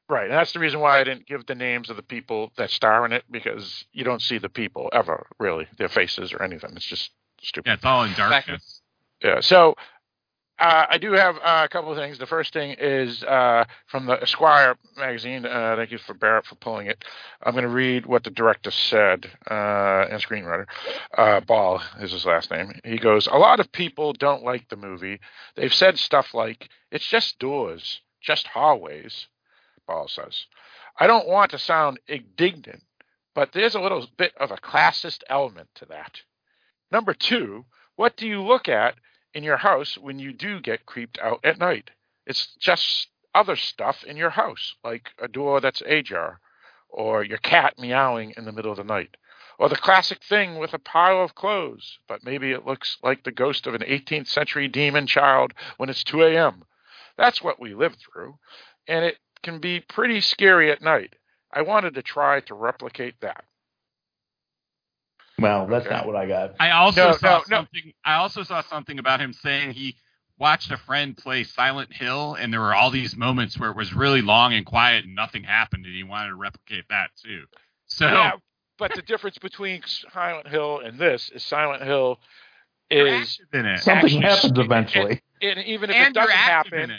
Right. And that's the reason why I didn't give the names of the people that star in it, because you don't see the people ever, really, their faces or anything. It's just stupid. Yeah, it's all in darkness. Yeah. So I do have a couple of things. The first thing is from the Esquire magazine. Thank you for Barrett for pulling it. I'm going to read what the director said and screenwriter. Ball is his last name. He goes, "A lot of people don't like the movie. They've said stuff like, it's just doors, just hallways," Ball says. "I don't want to sound indignant, but there's a little bit of a classist element to that. Number two, what do you look at in your house when you do get creeped out at night? It's just other stuff in your house, like a door that's ajar, or your cat meowing in the middle of the night, or the classic thing with a pile of clothes, but maybe it looks like the ghost of an 18th century demon child when it's 2 a.m. That's what we live through, and it can be pretty scary at night. I wanted to try to replicate that." Well, that's not what I got. I also saw something about him saying he watched a friend play Silent Hill, and there were all these moments where it was really long and quiet and nothing happened, and he wanted to replicate that too. So, yeah, but the difference between Silent Hill and this is Silent Hill is something happens eventually, and even if it doesn't happen,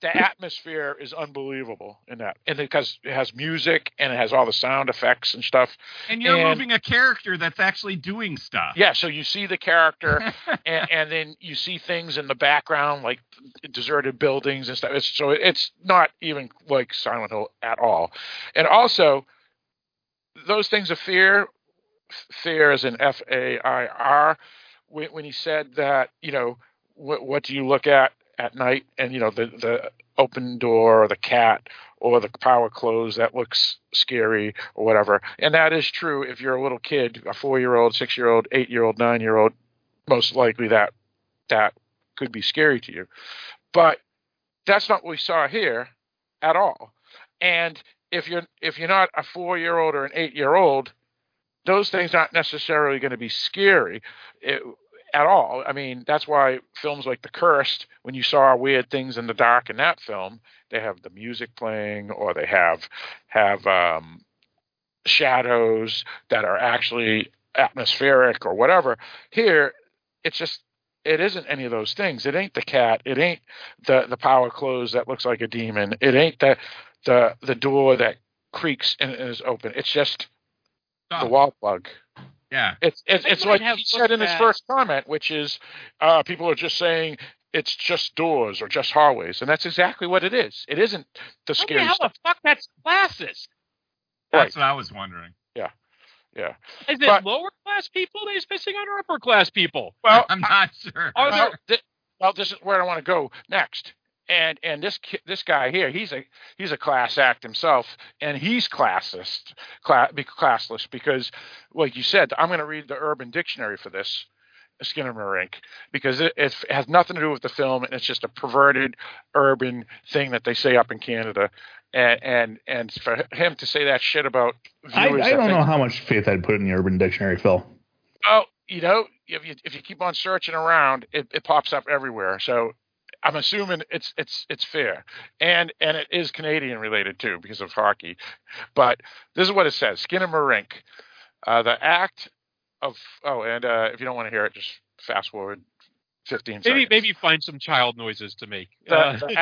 the atmosphere is unbelievable in that, and because it has music and it has all the sound effects and stuff. And you're moving a character that's actually doing stuff. Yeah, so you see the character, and then you see things in the background like deserted buildings and stuff. So it's not even like Silent Hill at all. And also, those things of fear. Fear is an FAIR. When he said that, what do you look at night, and the open door or the cat or the power clothes that looks scary or whatever, and that is true. If you're a little kid, a 4-year-old, 6-year-old, 8-year-old, 9-year-old, most likely that could be scary to you, but that's not what we saw here at all. And if you're not a 4-year-old or an 8-year-old, those things aren't necessarily going to be scary at all. I mean, that's why films like The Cursed, when you saw weird things in the dark in that film, they have the music playing, or they have shadows that are actually atmospheric or whatever. Here, it isn't any of those things. It ain't the cat. It ain't the power clothes that looks like a demon. It ain't the door that creaks and is open. It's just the wall plug. Yeah, it's like he said in his first comment, which is people are just saying it's just doors or just hallways, and that's exactly what it is. It isn't the scary stuff. How the fuck that's classes? That's what I was wondering. Yeah. Is it lower class people that he's pissing on, or upper class people? Well, I'm not sure. This is where I want to go next. And this guy here, he's a class act himself, and he's classless because, like you said, I'm going to read the Urban Dictionary for this Skinnamarink, because it has nothing to do with the film, and it's just a perverted urban thing that they say up in Canada. And for him to say that shit about viewers, I don't know how much faith I'd put in the Urban Dictionary, Phil. Oh, if you keep on searching around, it pops up everywhere. So I'm assuming it's fair, and it is Canadian related too because of hockey. But this is what it says: Skinnamarink, the act of if you don't want to hear it, just fast forward 15 seconds. Maybe find some child noises to make. The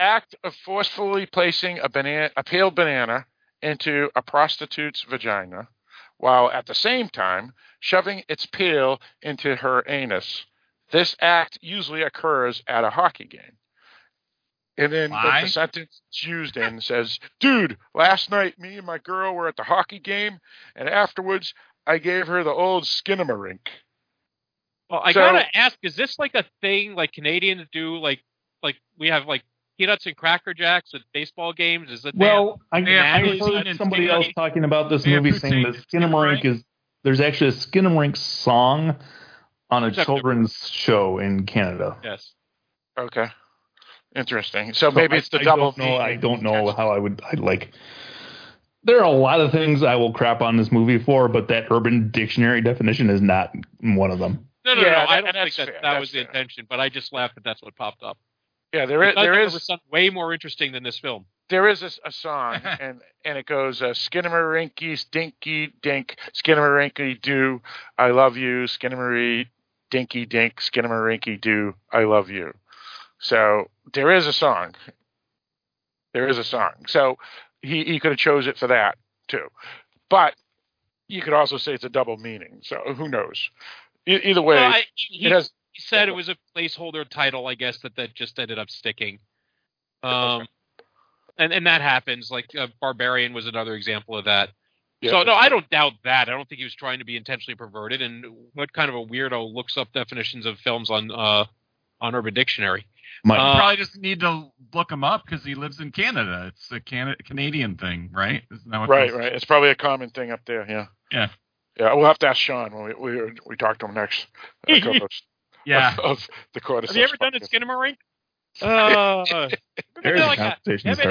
act of forcefully placing a peeled banana into a prostitute's vagina, while at the same time shoving its peel into her anus. This act usually occurs at a hockey game. And then the sentence used in says, "Dude, last night me and my girl were at the hockey game, and afterwards I gave her the old Skinnamarink." Well, I gotta ask, is this like a thing like Canadians do? Like we have like peanuts and Cracker Jacks at baseball games? Is that I heard somebody else talking about this movie saying that Skinnamarink is there's actually a Skinnamarink song on a children's show in Canada. Yes. Okay. Interesting. So maybe it's the double. No, I don't know how I'd like. There are a lot of things I will crap on this movie for, but that Urban Dictionary definition is not one of them. No. I don't think that was the intention, but I just laughed that that's what popped up. Yeah, there is something way more interesting than this film. There is a song, and it goes, Skinnamarink, stinky dink, Skinnamarink, do I love you, Skinnamarink, dinky dink, Skinnamarink, do I love you. So there is a song. So he could have chose it for that too. But you could also say it's a double meaning. So who knows? Either way, he said it was a placeholder title, I guess, that just ended up sticking. Okay. And that happens. Like Barbarian was another example of that. Yeah. So, no, I don't doubt that. I don't think he was trying to be intentionally perverted. And what kind of a weirdo looks up definitions of films on Urban Dictionary? Probably just need to look him up because he lives in Canada. It's a Canadian thing, right? Isn't that what right. It's probably a common thing up there, yeah. Yeah. Yeah, we'll have to ask Sean when we talk to him next. Have you ever done a Skinnamarink? Having a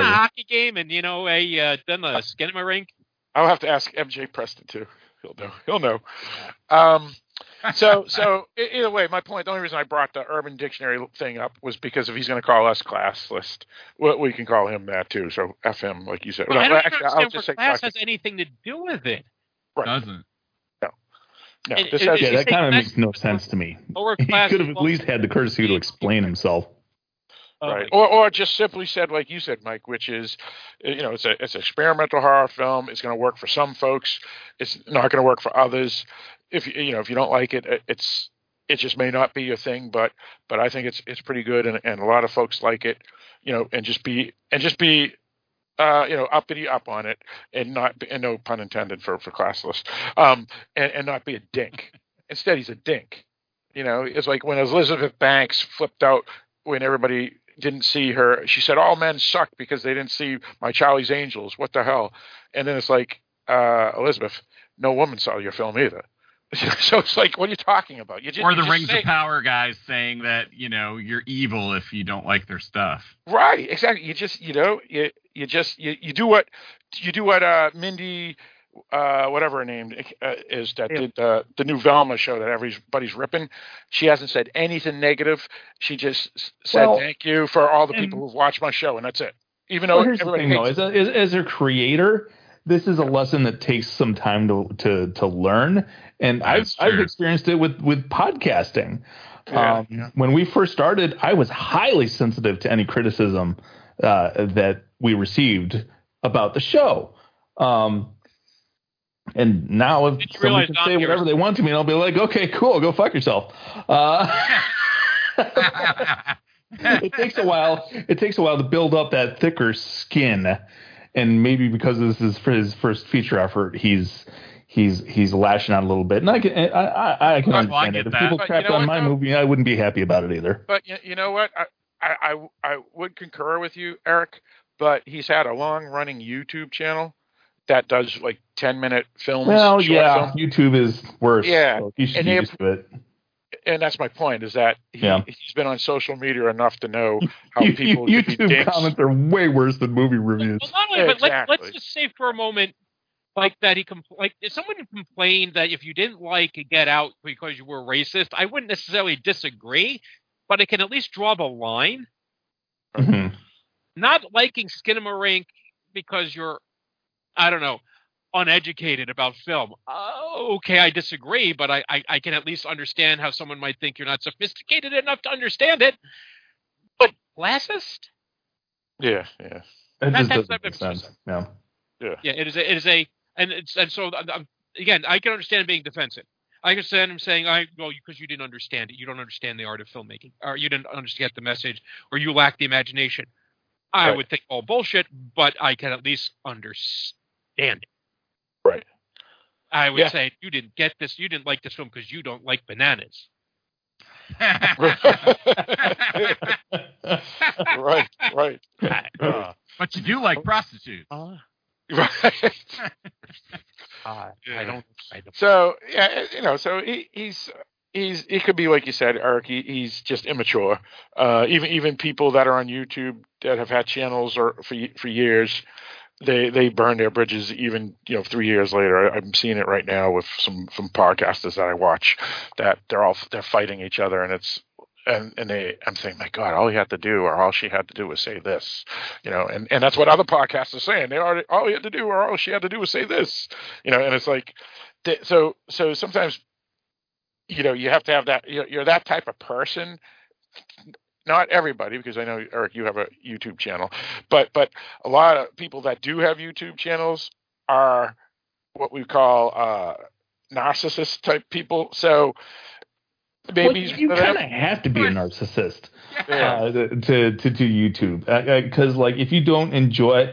hockey game and done a Skinnamarink. I'll have to ask MJ Preston too. He'll know. So either way, my point. The only reason I brought the Urban Dictionary thing up was because if he's going to call us classless, we can call him that too. So F him, like you said. Well, I don't understand where class has anything to do with it. Right. Doesn't. No, that kind of makes no sense to me. He could have at least had the courtesy to explain himself. Right. Or just simply said, like you said, Mike, which is, it's an experimental horror film. It's going to work for some folks. It's not going to work for others. If you don't like it, it just may not be your thing. But I think it's pretty good, and a lot of folks like it. And just be. Uppity up on it and not, and no pun intended for classless, and not be a dink. Instead, he's a dink. It's like when Elizabeth Banks flipped out when everybody didn't see her. She said, all men suck because they didn't see my Charlie's Angels. What the hell? And then it's like, Elizabeth, no woman saw your film either. So it's like, what are you talking about? The Rings of Power guys saying that, you're evil if you don't like their stuff. Right. Exactly. You just, you do what Mindy, whatever her name is that did the new Velma show that everybody's ripping. She hasn't said anything negative. She just said, thank you for all the people who've watched my show. And that's it. Even though everybody knows, as a creator, this is a lesson that takes some time to learn, and I've experienced it with podcasting. Yeah, When we first started, I was highly sensitive to any criticism that we received about the show. And now if someone can say whatever they want to me, and I'll be like, okay, cool, go fuck yourself. It takes a while to build up that thicker skin. And maybe because this is for his first feature effort, he's lashing out a little bit, and I can understand it. If people crapped on my movie, I wouldn't be happy about it either. But you know what? I would concur with you, Eric. But he's had a long running YouTube channel that does like 10-minute films. Well, yeah, YouTube is worse. Yeah, so he should be used to it. And that's my point, is that he's been on social media enough to know how people... YouTube comments are way worse than movie reviews. Well, not only, but exactly. Let's just say for a moment that if someone complained that if you didn't like Get Out because you were racist, I wouldn't necessarily disagree, but I can at least draw the line. Mm-hmm. Not liking Skinnamarink because you're, I don't know, uneducated about film. Okay, I disagree, but I can at least understand how someone might think you're not sophisticated enough to understand it. But classist? Yeah. That doesn't make sense. Again, I can understand being defensive. I can understand him saying, because you didn't understand it. You don't understand the art of filmmaking, or you didn't understand the message, or you lack the imagination. I would think all bullshit, but I can at least understand it. Right. I would say you didn't get this. You didn't like this film because you don't like bananas. Right. But you do like prostitutes. I don't. So he's It could be, like you said, Eric, he's just immature. Even people that are on YouTube that have had channels for years, they burn their bridges even, 3 years later. I'm seeing it right now with some podcasters that I watch that they're fighting each other, and it's I'm saying, my God, all he had to do or all she had to do was say this, and that's what other podcasts are saying. All he had to do or all she had to do was say this, and it's like, so sometimes, you have to have that. You're that type of person. Not everybody, because I know, Eric, you have a YouTube channel, but a lot of people that do have YouTube channels are what we call narcissist type people. So maybe you kind of have to be a narcissist to do YouTube, because if you don't enjoy,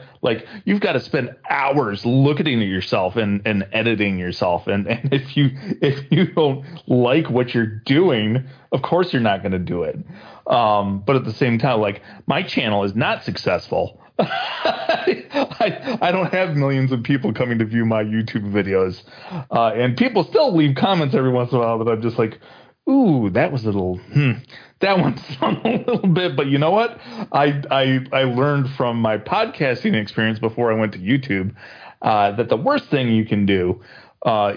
you've got to spend hours looking at yourself and editing yourself, and if you don't like what you're doing, of course you're not going to do it. But at the same time, my channel is not successful. I don't have millions of people coming to view my YouTube videos, and people still leave comments every once in a while, but I'm just like, ooh, that was a little, that one stung a little bit, but you know what? I learned from my podcasting experience before I went to YouTube, that the worst thing you can do,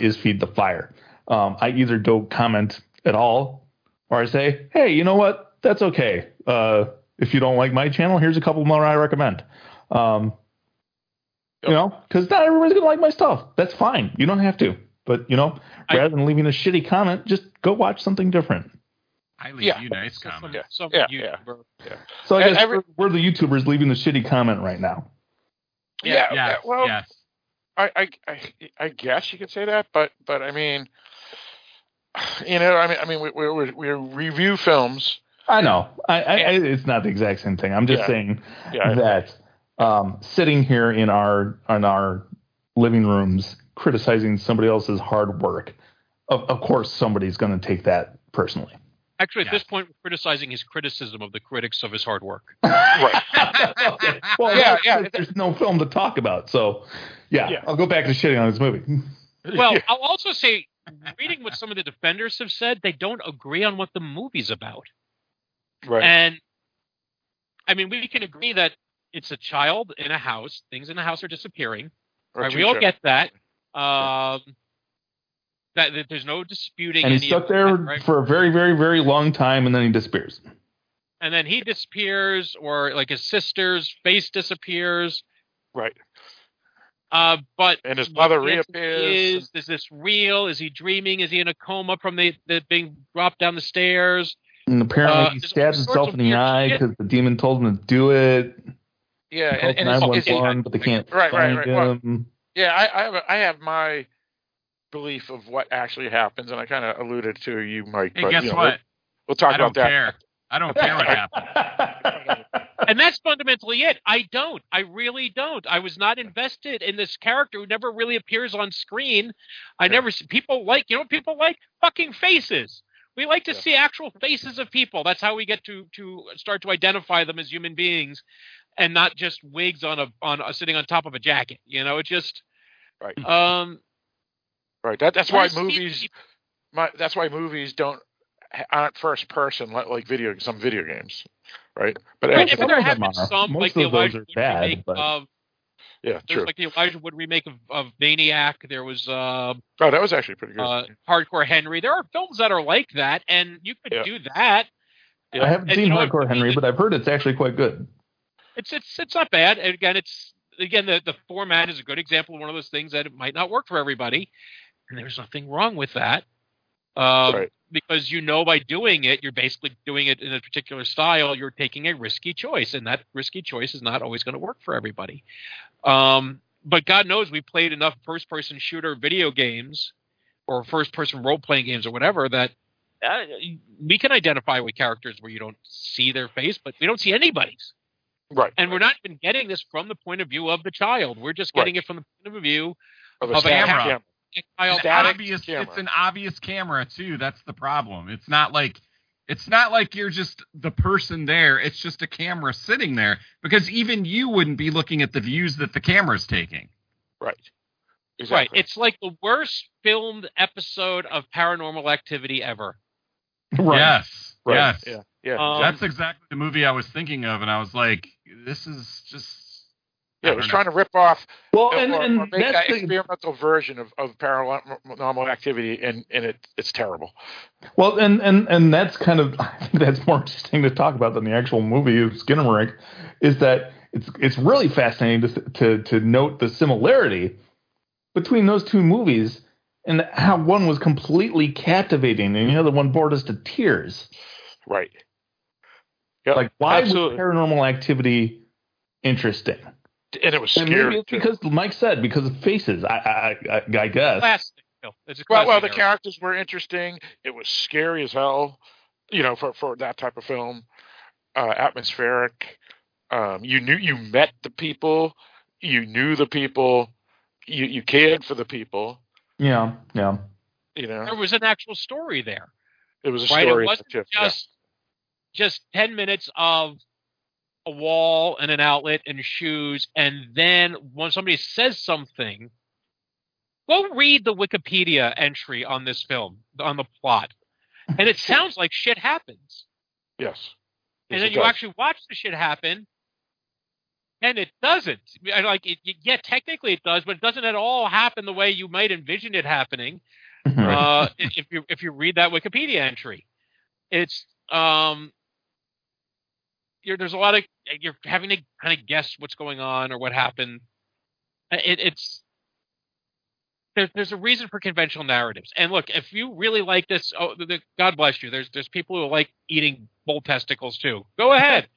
is feed the fire. I either don't comment at all, or I say, hey, you know what? That's okay. If you don't like my channel, here's a couple more I recommend. Cause not everybody's gonna like my stuff. That's fine. You don't have to. But, rather than leaving a shitty comment, just go watch something different. I leave you nice comments. Yeah. So I guess we're the YouTubers leaving the shitty comment right now. Yeah. Well, yes. I guess you could say that, but I mean, we review films. I know. It's not the exact same thing. I'm just saying that sitting here in our living rooms, criticizing somebody else's hard work, of course somebody's going to take that personally. Actually, at this point, we're criticizing his criticism of the critics of his hard work. Right. Okay. Well, there's no film to talk about, so I'll go back to shitting on this movie. Well, yeah. I'll also say, reading what some of the defenders have said, they don't agree on what the movie's about. Right. And I mean, we can agree that it's a child in a house. Things in the house are disappearing. Right? We all get that. That there's no disputing. And he's stuck there for a very, very, very long time, and then he disappears. And then he disappears, or his sister's face disappears. Right. But his mother reappears. Is this real? Is he dreaming? Is he in a coma from the being dropped down the stairs? And apparently he stabbed himself in the eye because the demon told him to do it. Yeah, and it's long, but they can't find him. Well, I have my belief of what actually happens, and I kind of alluded to you, Mike. Hey, but, guess what? We'll talk about that. I don't care what happened. And that's fundamentally it. I really don't. I was not invested in this character who never really appears on screen. People like fucking faces. We like to see actual faces of people. That's how we get to start to identify them as human beings, and not just wigs on sitting on top of a jacket. It just right. Right. That's why movies. That's why movies aren't first person like video games, right? But there have been some most like the Elijah Wood remake of. Yeah, true. There's the Elijah Wood remake of Maniac. There was that was actually pretty good. Hardcore Henry. There are films that are like that, and you could do that. Yeah. I haven't seen Hardcore Henry, but I've heard it's actually quite good. It's not bad. And again, the format is a good example of one of those things that it might not work for everybody, and there's nothing wrong with that. Because by doing it, you're basically doing it in a particular style. You're taking a risky choice, and that risky choice is not always going to work for everybody. But God knows we played enough first-person shooter video games or first-person role-playing games or whatever that we can identify with characters where you don't see their face, but we don't see anybody's. Right. And we're not even getting this from the point of view of the child. We're just getting it from the point of view of a camera. It's an obvious camera too. That's the problem. It's not like you're just the person there. It's just a camera sitting there, because even you wouldn't be looking at the views that the camera's taking. Right. Exactly. Right. It's like the worst filmed episode of Paranormal Activity ever. Right. Yes. Right. Yes. Yeah. Yeah. That's exactly the movie I was thinking of, and I was like, this is just. Yeah, it was trying to rip off or make an experimental version of Paranormal Activity, and it's terrible. Well, and that's kind of, I think that's more interesting to talk about than the actual movie of Skinnamarink, is that it's really fascinating to note the similarity between those two movies and how one was completely captivating and the other one bored us to tears. Right. Yep, like, why absolutely. Was Paranormal Activity interesting? And it was scary. And maybe it's because, Mike said, because of faces, I guess. Well, the characters were interesting. It was scary as hell, you know, for that type of film. Atmospheric. You met the people. You knew the people. You cared for the people. Yeah, yeah. You know, there was an actual story there. It was a story. It wasn't just 10 minutes of a wall and an outlet and shoes, and then when somebody says something, go read the Wikipedia entry on this film, on the plot, and it sounds like shit happens. Yes. And then you actually watch the shit happen, and it doesn't. Like, yeah, technically it does, but it doesn't at all happen the way you might envision it happening. If you read that Wikipedia entry, it's there's a lot of, you're having to kind of guess what's going on or what happened. There's a reason for conventional narratives. And look, if you really like this, God bless you. There's people who like eating bull testicles too. Go ahead,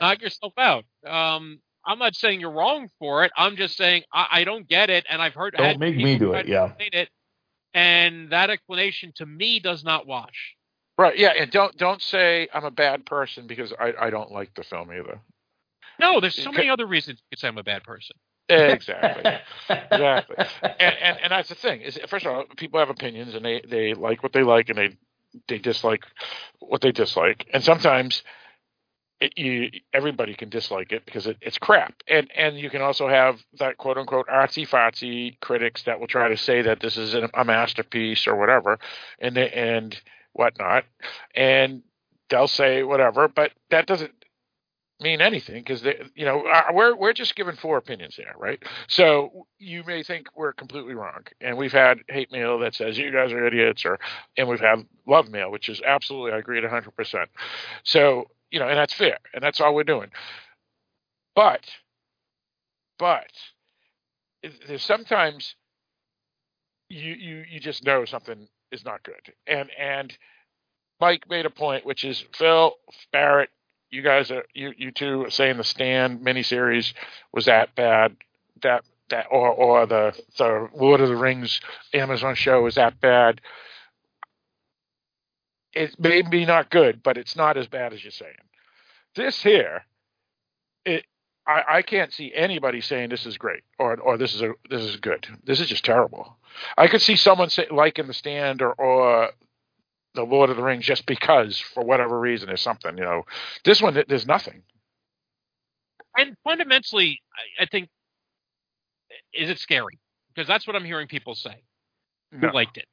knock yourself out. I'm not saying you're wrong for it. I'm just saying I don't get it, and I've heard. Don't make me do it. Yeah. It, and that explanation to me does not wash. Right, yeah, and don't say I'm a bad person because I don't like the film either. No, there's so many other reasons you could say I'm a bad person. Exactly, exactly. And that's the thing. Is, first of all, people have opinions, and they like what they like, and they dislike what they dislike. And sometimes everybody can dislike it because it's crap. And you can also have that quote-unquote artsy-fartsy critics that will try to say that this is a masterpiece or whatever, and whatnot, and they'll say whatever, but that doesn't mean anything because they, you know, we're just given four opinions here, right? So you may think we're completely wrong, and we've had hate mail that says you guys are idiots, and we've had love mail, which is absolutely, I agree 100%. So, you know, and that's fair, and that's all we're doing. But there's sometimes you just know something is not good. And Mike made a point, which is Phil Barrett, you guys are you two are saying the Stand miniseries was that bad, that or the Lord of the Rings Amazon show is that bad. It may be not good, but it's not as bad as you're saying. This here, I can't see anybody saying this is great or this is good. This is just terrible. I could see someone say, like in The Stand or The Lord of the Rings, just because for whatever reason there's something, you know. This one, there's nothing. And fundamentally, I think, is it scary? Because that's what I'm hearing people say who liked it,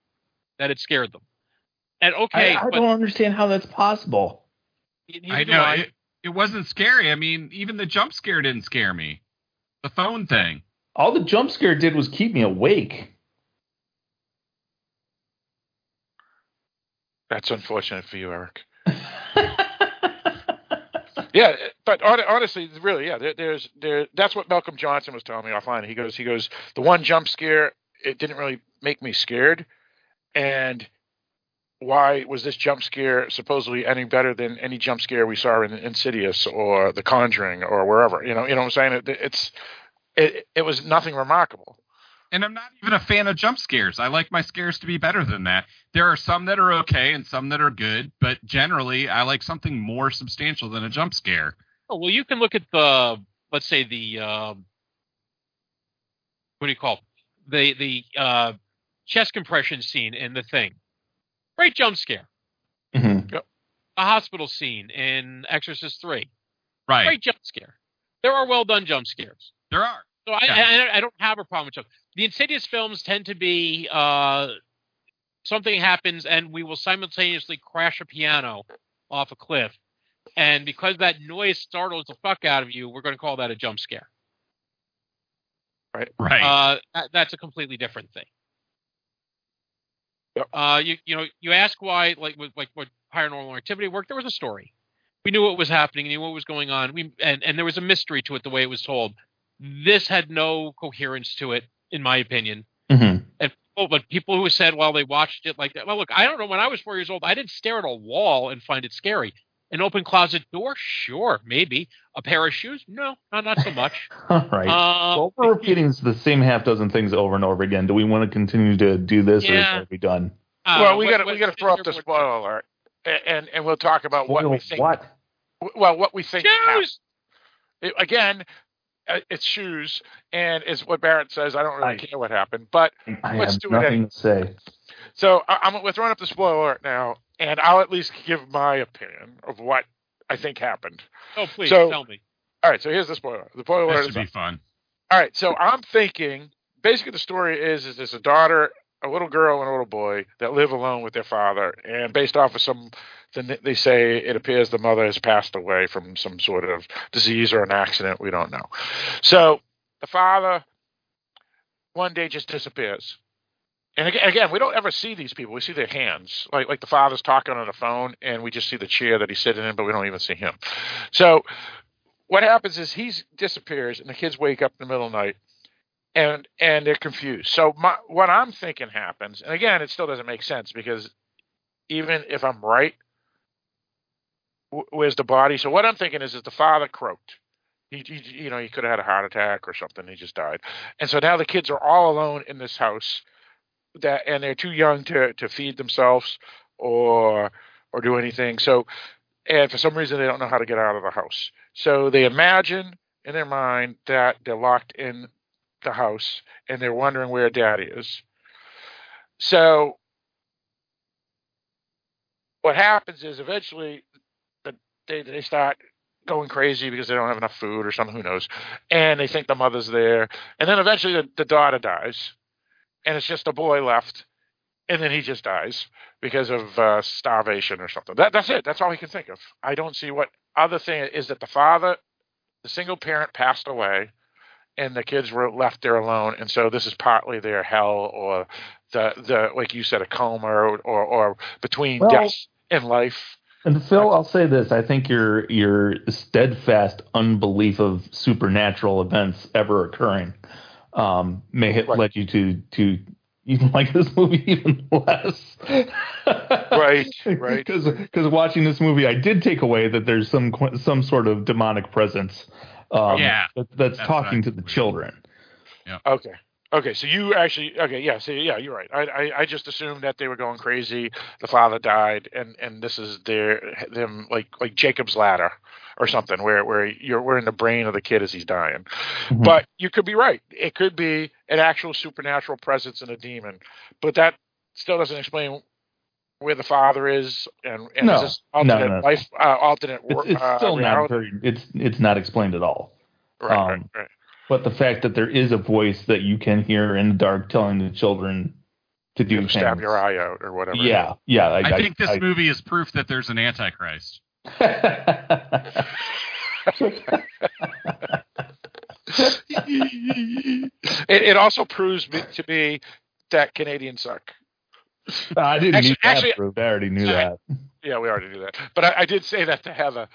that it scared them. And okay, I don't understand how that's possible. I know. It wasn't scary. I mean, even the jump scare didn't scare me. The phone thing. All the jump scare did was keep me awake. That's unfortunate for you, Eric. Yeah, but honestly, really, yeah, there's that's what Malcolm Johnson was telling me offline. He goes, the one jump scare, it didn't really make me scared, and why was this jump scare supposedly any better than any jump scare we saw in Insidious or The Conjuring or wherever? You know what I'm saying? It was nothing remarkable. And I'm not even a fan of jump scares. I like my scares to be better than that. There are some that are okay and some that are good, but generally I like something more substantial than a jump scare. Oh, well, you can look at the chest compression scene in The Thing. Great jump scare. Mm-hmm. Yep. A hospital scene in Exorcist 3. Right. Great jump scare. There are well done jump scares. There are. So I don't have a problem with jump. The Insidious films tend to be something happens and we will simultaneously crash a piano off a cliff. And because that noise startles the fuck out of you, we're going to call that a jump scare. Right. Right. That's a completely different thing. Yep. You ask why, what Paranormal Activity worked. There was a story. We knew what was happening. Knew what was going on. And there was a mystery to it, the way it was told. This had no coherence to it, in my opinion. Mm-hmm. But people who said, well, they watched it like that. Well, look, I don't know. When I was 4 years old, I didn't stare at a wall and find it scary. An open closet door? Sure, maybe. A pair of shoes? No, not so much. All right. Well, we're repeating the same half dozen things over and over again. Do we want to continue to do this, or are we done? Well, we got to throw up the spoiler alert, and we'll talk about what we think. What? Well, what we think. Shoes! Again, it's shoes, and it's what Barrett says. I don't really care what happened, but let's do it. I have nothing to say. So we're throwing up the spoiler alert now. And I'll at least give my opinion of what I think happened. Oh, please, tell me. All right, so here's the spoiler. The spoiler alert is fun. All right, so I'm thinking, basically the story is there's a daughter, a little girl, and a little boy that live alone with their father. And based off of they say it appears the mother has passed away from some sort of disease or an accident. We don't know. So the father one day just disappears. And again, we don't ever see these people. We see their hands, like the father's talking on the phone, and we just see the chair that he's sitting in, but we don't even see him. So what happens is he disappears, and the kids wake up in the middle of the night, and they're confused. So what I'm thinking happens, and again, it still doesn't make sense, because even if I'm right, where's the body? So what I'm thinking is the father croaked. He could have had a heart attack or something. He just died. And so now the kids are all alone in this house. And they're too young to feed themselves or do anything. So, and for some reason, they don't know how to get out of the house. So they imagine in their mind that they're locked in the house and they're wondering where Daddy is. So what happens is eventually they start going crazy because they don't have enough food or something, who knows. And they think the mother's there. And then eventually the daughter dies. And it's just a boy left, and then he just dies because of starvation or something. That's it. That's all he can think of. I don't see what other thing is that the father, the single parent, passed away, and the kids were left there alone. And so this is partly their hell, or the like you said, a coma, or between death and life. And Phil, I'll say this: I think your steadfast unbelief of supernatural events ever occurring led you to even like this movie even less. right. Because watching this movie, I did take away that there's some sort of demonic presence that's talking to the children. Yeah. Okay. Okay. So you actually. Okay. Yeah. So yeah, you're right. I just assumed that they were going crazy. The father died, and this is them like Jacob's Ladder or something, where we're in the brain of the kid as he's dying. Mm-hmm. But you could be right. It could be an actual supernatural presence and a demon. But that still doesn't explain where the father is and no, this alternate no. life, alternate world. It's still not very. It's not explained at all. Right, right. But the fact that there is a voice that you can hear in the dark telling the children to do things. Stab your eye out or whatever. Yeah, yeah. I think this movie is proof that there's an Antichrist. It also proves to be that Canadians suck. I didn't need that proof. I already knew that. Yeah, we already knew that. But I did say that to Heather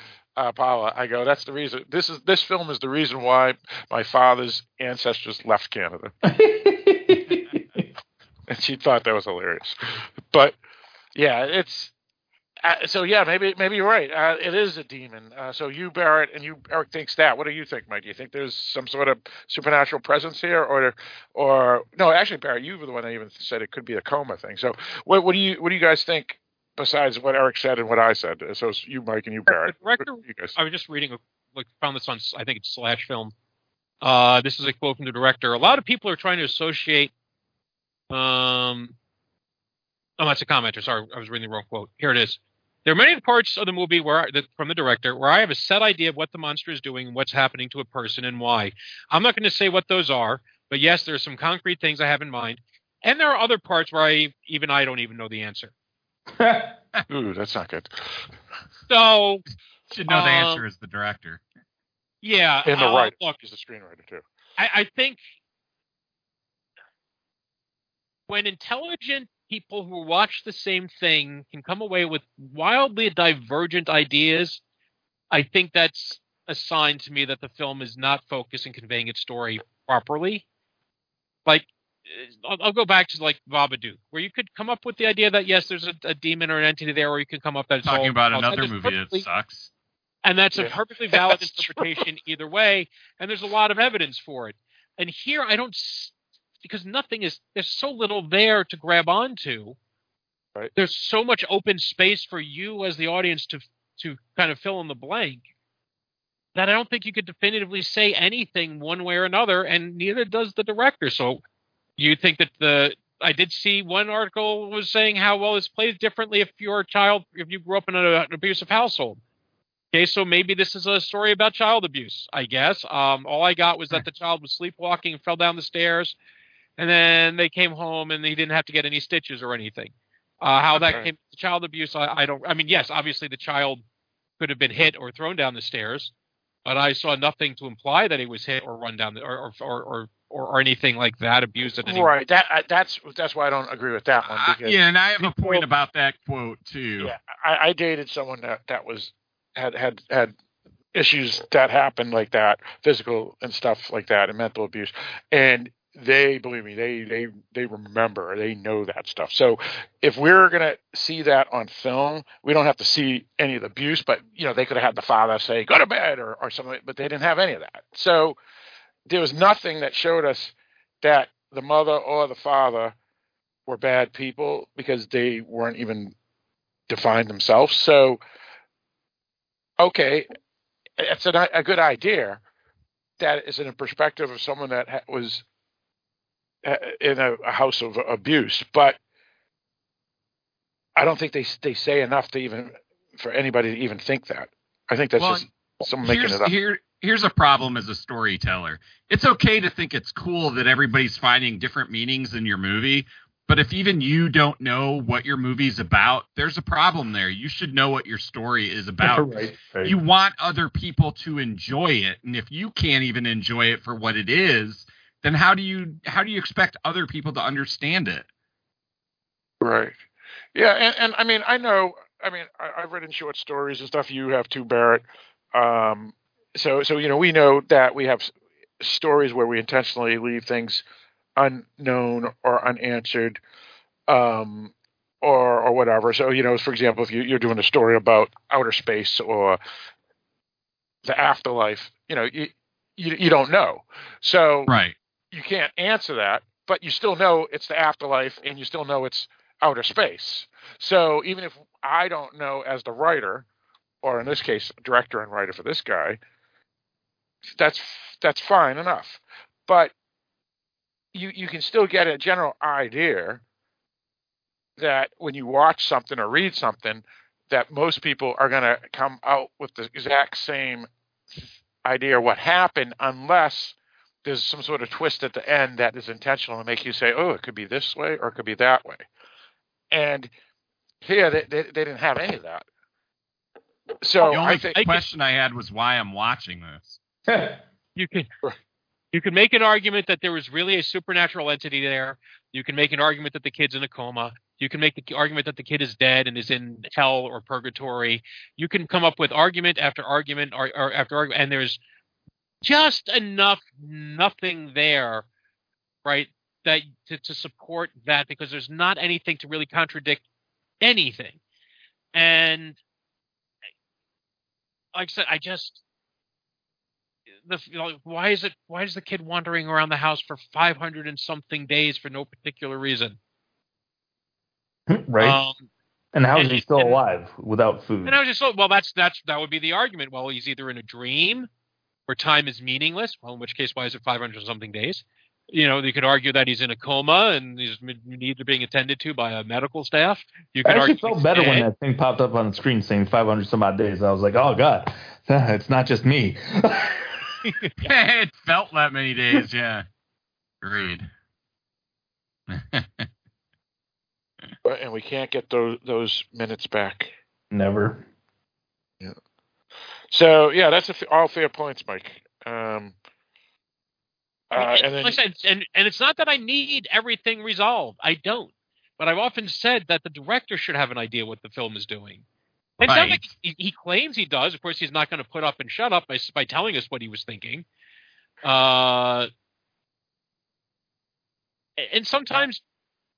Paula. I go, that's the reason. This film is the reason why my father's ancestors left Canada. And she thought that was hilarious. But yeah, it's. So yeah, maybe you're right. It is a demon. So you, Barrett, and you, Eric, thinks that. What do you think, Mike? Do you think there's some sort of supernatural presence here, or no? Actually, Barrett, you were the one that even said it could be a coma thing. So what do you guys think besides what Eric said and what I said? So it's you, Mike, and you, Barrett. Director, you guys? I was just reading. Found this on I think it's Slash Film. This is a quote from the director. A lot of people are trying to associate. Oh, that's a commenter. Sorry, I was reading the wrong quote. Here it is. There are many parts of the movie from the director where I have a set idea of what the monster is doing, what's happening to a person, and why. I'm not going to say what those are, but yes, there are some concrete things I have in mind. And there are other parts where I don't even know the answer. Ooh, that's not good. So you should know the answer is the director. Yeah. And the writer. Look, is the screenwriter, too. I think when intelligent people who watch the same thing can come away with wildly divergent ideas, I think that's a sign to me that the film is not focused and conveying its story properly. Like, I'll go back to, like, Babadook, where you could come up with the idea that, yes, there's a demon or an entity there, or you could come up that it's talking about another movie that sucks. And that's a perfectly valid interpretation either way, and there's a lot of evidence for it. And here I don't – because nothing is – there's so little there to grab onto. Right. There's so much open space for you as the audience to kind of fill in the blank that I don't think you could definitively say anything one way or another, and neither does the director. So you think that the – I did see one article was saying how, well, it's played differently if you're a child – if you grew up in an abusive household. Okay, so maybe this is a story about child abuse, I guess. All I got was that the child was sleepwalking and fell down the stairs, and then they came home and he didn't have to get any stitches or anything. How that came to child abuse, I don't – I mean, yes, obviously the child could have been hit or thrown down the stairs, but I saw nothing to imply that he was hit or run down the, or anything like that, abused at any right. That's why I don't agree with that one. Yeah, and I have a point about that quote too. Yeah, I dated someone that was – had issues that happened like that, physical and stuff like that, and mental abuse. And they, believe me, they remember, they know that stuff. So if we're going to see that on film, we don't have to see any of the abuse, but you know, they could have had the father say, go to bed or something, but they didn't have any of that. So there was nothing that showed us that the mother or the father were bad people because they weren't even defined themselves. So, okay, it's a good idea that is in the perspective of someone that was in a house of abuse, but I don't think they say enough to even for anybody to even think that. I think that's just someone making it up. Here's a problem as a storyteller. It's okay to think it's cool that everybody's finding different meanings in your movie, but if even you don't know what your movie's about, there's a problem there. You should know what your story is about. Right. You want other people to enjoy it. And if you can't even enjoy it for what it is, then how do you expect other people to understand it? Right. Yeah. And I mean, I've written short stories and stuff. You have too, Barrett. So, you know, we know that we have stories where we intentionally leave things unknown or unanswered, or whatever. So, you know, for example, if you're doing a story about outer space or the afterlife, you know, you don't know. So right. You can't answer that, but you still know it's the afterlife and you still know it's outer space. So even if I don't know as the writer, or in this case, director and writer for this guy, that's fine enough. But you can still get a general idea that when you watch something or read something, that most people are going to come out with the exact same idea of what happened, unless there's some sort of twist at the end that is intentional to make you say, oh, it could be this way or it could be that way. And here they didn't have any of that. So the only question I had was why I'm watching this. You can make an argument that there was really a supernatural entity there. You can make an argument that the kid's in a coma. You can make the argument that the kid is dead and is in hell or purgatory. You can come up with argument after argument or after argument, and there's just enough nothing there, right, that to support that, because there's not anything to really contradict anything. And like I said, I just... why is the kid wandering around the house for 500 and something days for no particular reason? Right. And how is he still alive without food? And I was just like, well, that would be the argument. Well, he's either in a dream where time is meaningless. Well, in which case, why is it 500 and something days? You know, you could argue that he's in a coma and he's neither being attended to by a medical staff. You could argue felt better when that thing popped up on the screen saying 500 some odd days. I was like, oh God, it's not just me. It felt that many days, yeah. Agreed. And we can't get those minutes back. Never. Yeah. So, yeah, that's all fair points, Mike. And it's not that I need everything resolved. I don't. But I've often said that the director should have an idea what the film is doing. And right. It sounds like he claims he does. Of course, he's not going to put up and shut up by telling us what he was thinking. And sometimes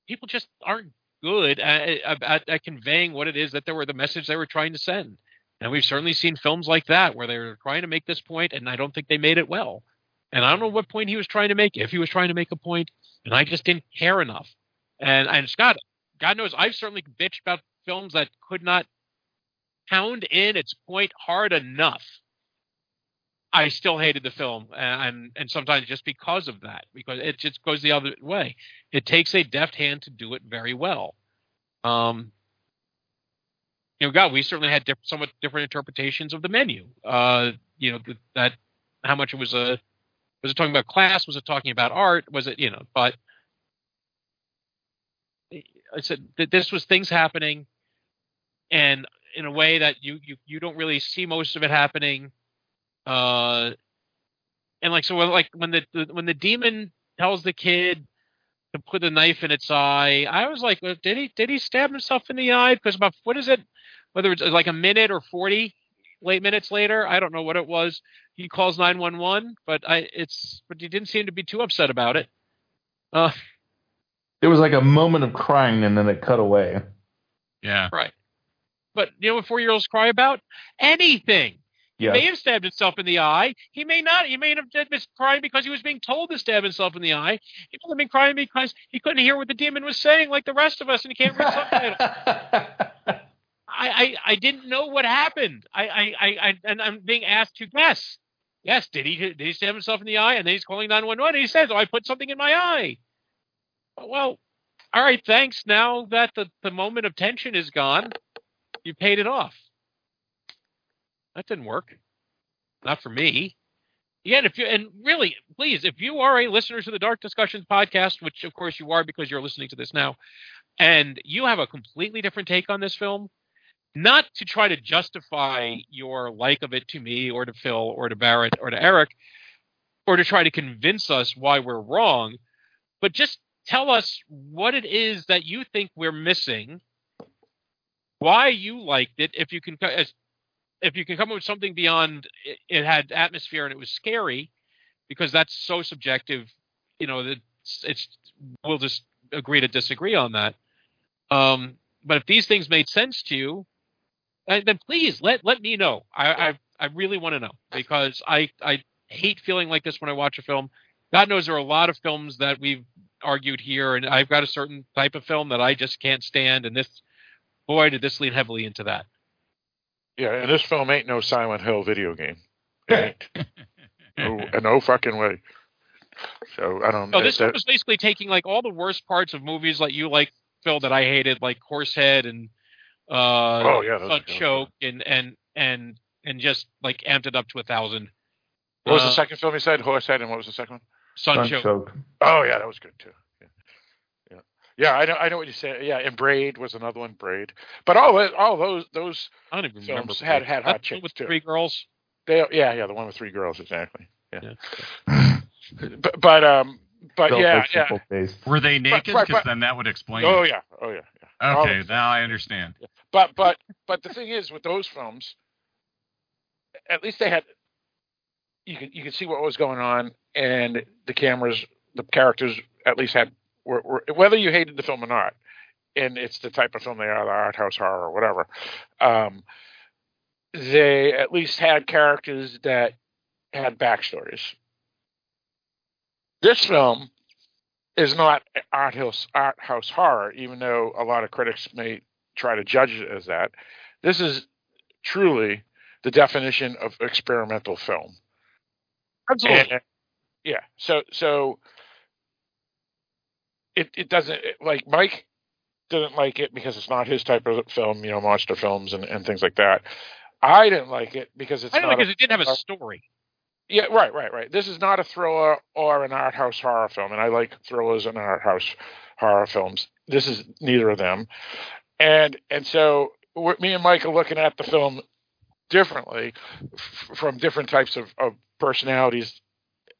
people just aren't good at conveying what it is that the message they were trying to send. And we've certainly seen films like that where they were trying to make this point, and I don't think they made it well. And I don't know what point he was trying to make, if he was trying to make a point, and I just didn't care enough. And Scott, God knows, I've certainly bitched about films that could not pound in its point hard enough. I still hated the film, and sometimes just because of that, because it just goes the other way. It takes a deft hand to do it very well. God, we certainly had somewhat different interpretations of The Menu. How much it was was it talking about class? Was it talking about art? Was it But I said that this was things happening, and in a way that you don't really see most of it happening. When the demon tells the kid to put the knife in its eye, I was like, well, did he stab himself in the eye? Because about whether it's like a minute or 40 late minutes later, I don't know what it was. He calls 911, but he didn't seem to be too upset about it. There was like a moment of crying and then it cut away. Yeah, right. But you know what 4-year-olds cry about? Anything. Yes. He may have stabbed himself in the eye. He may not. He may have been crying because he was being told to stab himself in the eye. He could have been crying because he couldn't hear what the demon was saying, like the rest of us, and he can't read subtitles. I didn't know what happened. And I'm being asked to guess. Yes, did he stab himself in the eye? And then he's calling 911, and he says, "Oh, I put something in my eye." Well, all right, thanks. Now that the moment of tension is gone, you paid it off. That didn't work. Not for me. Again, if you are a listener to the Dark Discussions podcast, which of course you are because you're listening to this now, and you have a completely different take on this film, not to try to justify your like of it to me or to Phil or to Barrett or to Eric, or to try to convince us why we're wrong, but just tell us what it is that you think we're missing, why you liked it, if you can come up with something beyond it had atmosphere and it was scary, because that's so subjective, that we'll just agree to disagree on that. But if these things made sense to you, then please let me know. I really want to know, because I hate feeling like this when I watch a film. God knows there are a lot of films that we've argued here, and I've got a certain type of film that I just can't stand. And did this lean heavily into that. Yeah, and this film ain't no Silent Hill video game. It ain't. no fucking way. So I don't know. This was basically taking like all the worst parts of movies like you like, Phil, that I hated, like Horsehead and Choke, and just like amped it up to 1,000. What was the second film you said? Horsehead, and what was the second one? Sun Choke. Oh yeah, that was good too. Yeah, I know what you said. Yeah, and Braid was another one. But all those films had hot chicks with too. 3 girls. The one with 3 girls, exactly. Yeah. But were they naked? Because then that would explain. Oh yeah. Okay, now I understand. Yeah. But the thing is, with those films, at least they had. You can see what was going on, and the characters at least had. Whether you hated the film or not, and it's the type of film they are, the art house horror or whatever, they at least had characters that had backstories. This film is not art house horror, even though a lot of critics may try to judge it as that. This is truly the definition of experimental film. Absolutely. So. It doesn't – like Mike didn't like it because it's not his type of film, monster films and things like that. I didn't like it because it's not – because it didn't have a story. Yeah, right. This is not a thriller or an art house horror film, and I like thrillers and art house horror films. This is neither of them. And so me and Mike are looking at the film differently from different types of personalities,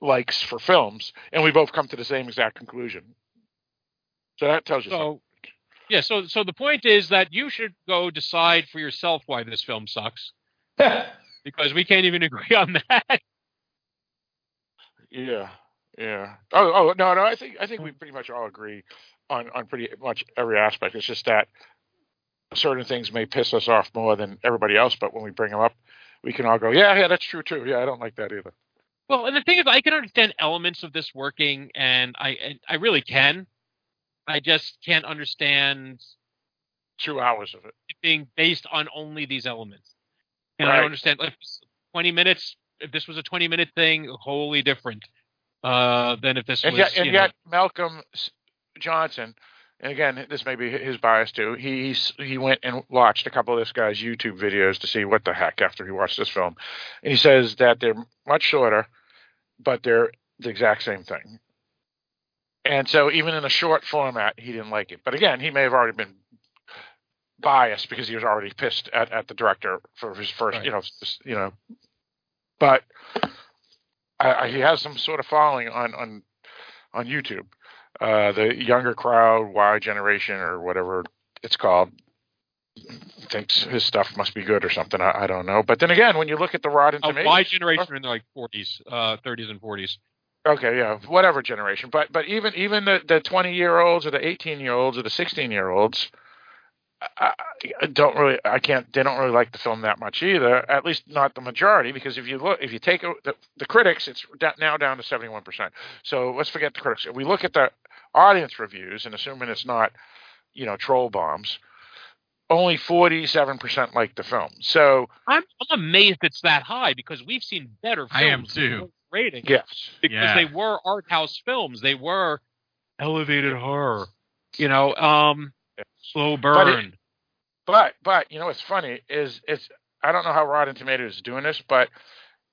likes for films, and we both come to the same exact conclusion. So that tells you something. Yeah, so the point is that you should go decide for yourself why this film sucks, because we can't even agree on that. Yeah, yeah. Oh, no, I think we pretty much all agree on pretty much every aspect. It's just that certain things may piss us off more than everybody else, but when we bring them up, we can all go, yeah, that's true too. Yeah, I don't like that either. Well, and the thing is, I can understand elements of this working, and I really can. I just can't understand 2 hours of it being based on only these elements. And right. I don't understand, like, 20 minutes. If this was a 20-minute thing, wholly different than if this was. And yet, Malcolm Johnson, and again, this may be his bias too. He went and watched a couple of this guy's YouTube videos to see what the heck after he watched this film, and he says that they're much shorter, but they're the exact same thing. And so even in a short format, he didn't like it. But again, he may have already been biased because he was already pissed at the director for his first, right. But he has some sort of following on YouTube. The younger crowd, Y generation or whatever it's called, thinks his stuff must be good or something. I don't know. But then again, when you look at the Rotten Tomatoes. Y generation are in their 40s, 30s and 40s. Okay, yeah, whatever generation, but even the 20-year-olds or the 18-year-olds or the 16-year-olds, they don't really like the film that much either. At least not the majority, because if you take the critics, it's now down to 71%. So let's forget the critics. If we look at the audience reviews, and assuming it's not, troll bombs, only 47% like the film. So I'm amazed it's that high because we've seen better films. I am too. Rating, yes, because they were art house films. They were elevated horror, slow burn. But what's funny is I don't know how Rotten Tomatoes is doing this, but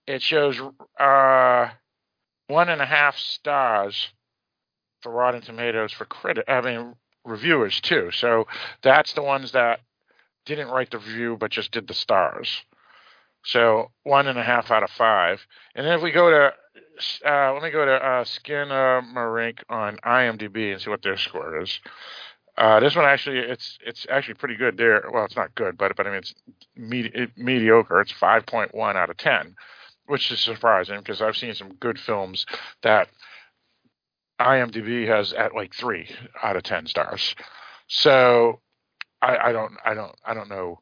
it shows 1.5 stars for Rotten Tomatoes for reviewers too. So that's the ones that didn't write the review but just did the stars. So 1.5 out of 5, and then if we go to Skinamarink on IMDb and see what their score is. This one actually it's actually pretty good there. Well, it's not good, but I mean it's mediocre. It's 5.1 out of 10, which is surprising because I've seen some good films that IMDb has at like 3 out of 10 stars. So I don't know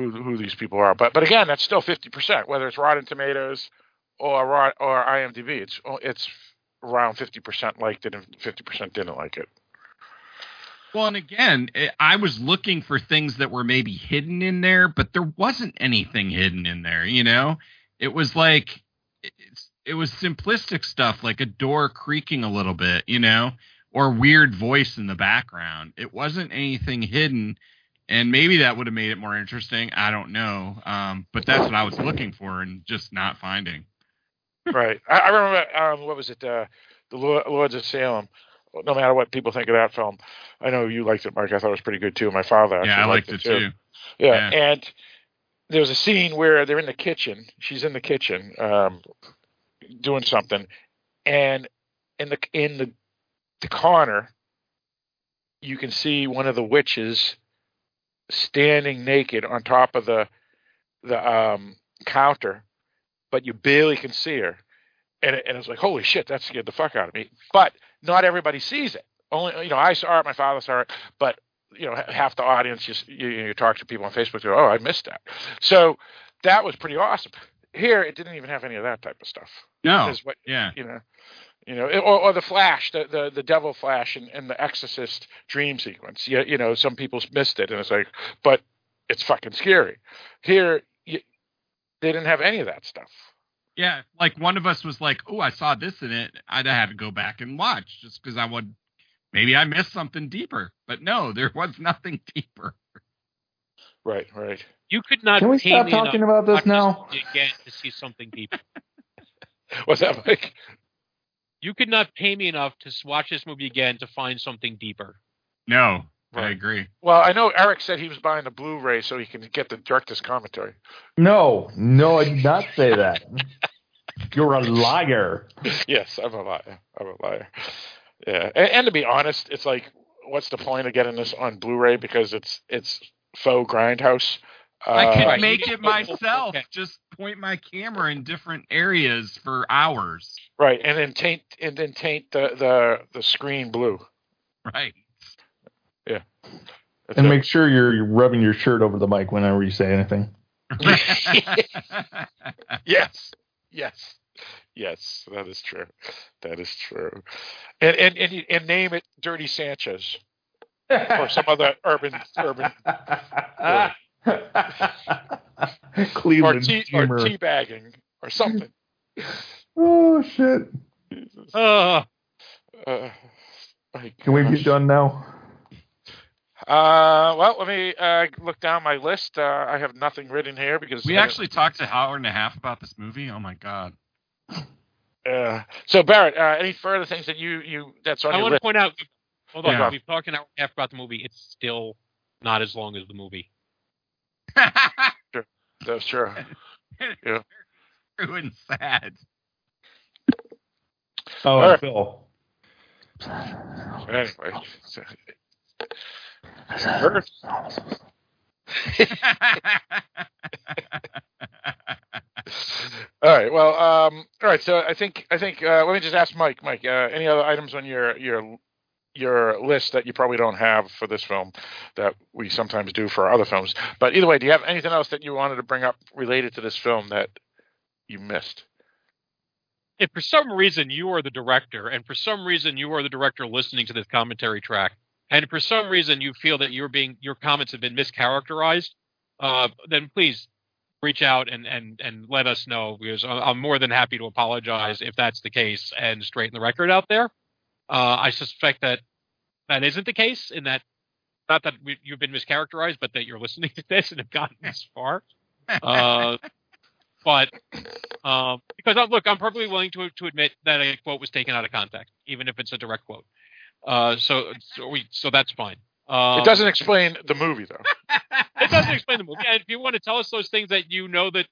who these people are, but again, that's still 50%. Whether it's Rotten Tomatoes or IMDb, it's around 50% liked it and 50% didn't like it. Well, and again, I was looking for things that were maybe hidden in there, but there wasn't anything hidden in there. It was like it was simplistic stuff, like a door creaking a little bit, or weird voice in the background. It wasn't anything hidden. And maybe that would have made it more interesting. I don't know. But that's what I was looking for and just not finding. Right. I remember, what was it? The Lords of Salem. No matter what people think of that film. I know you liked it, Mark. I thought it was pretty good, too. My father actually liked it, too. Yeah. And there's a scene where they're in the kitchen. She's in the kitchen doing something. And in the corner, you can see one of the witches standing naked on top of the counter, but you barely can see her, and it's like, holy shit, that scared the fuck out of me. But not everybody sees it. Only I saw it, my father saw it, but half the audience, you talk to people on Facebook, they go, oh, I missed that. So that was pretty awesome. Here, it didn't even have any of that type of stuff. No, is what, yeah, or the Flash, the Devil Flash, and the Exorcist dream sequence. Some people missed it, and it's like, but it's fucking scary. Here, they didn't have any of that stuff. Yeah, like one of us was like, "Oh, I saw this in it. I'd have to go back and watch just because maybe I missed something deeper." But no, there was nothing deeper. Right. You could not. Can we stop talking about this now? Again, to see something deeper. What's that, Mike? You could not pay me enough to watch this movie again to find something deeper. No, right. I agree. Well, I know Eric said he was buying the Blu-ray so he can get the director's commentary. No, I did not say that. You're a liar. Yes, I'm a liar. Yeah, and to be honest, it's like, what's the point of getting this on Blu-ray? Because it's faux Grindhouse. I could make it myself. Just point my camera in different areas for hours. Right, and then taint the screen blue. Right. Yeah. That's and make sure you're rubbing your shirt over the mic whenever you say anything. Yes, that is true. And name it Dirty Sanchez or some other urban. Cleveland or teabagging or something. Oh shit! Can we be done now? Well, let me look down my list. I have nothing written here because we actually talked an hour and a half about this movie. Oh my god! So Barrett, any further things that you that's on? I want to point out. Hold on, we've talked an hour and a half about the movie. It's still not as long as the movie. Sure. That's true. Yeah. True and sad. Oh, right. Phil. Anyway. All right. Well. All right. So I think. Let me just ask Mike. Mike, any other items on your list that you probably don't have for this film that we sometimes do for our other films? But either way, do you have anything else that you wanted to bring up related to this film that you missed? If for some reason you are the director, and for some reason you are the director listening to this commentary track, and for some reason you feel that your comments have been mischaracterized, then please reach out and let us know, because I'm more than happy to apologize if that's the case and straighten the record out there. I suspect that isn't the case, in that not that you've been mischaracterized, but that you're listening to this and have gotten this far. Because I'm perfectly willing to admit that a quote was taken out of context, even if it's a direct quote. So that's fine. It doesn't explain the movie, though. It doesn't explain the movie. And if you want to tell us those things that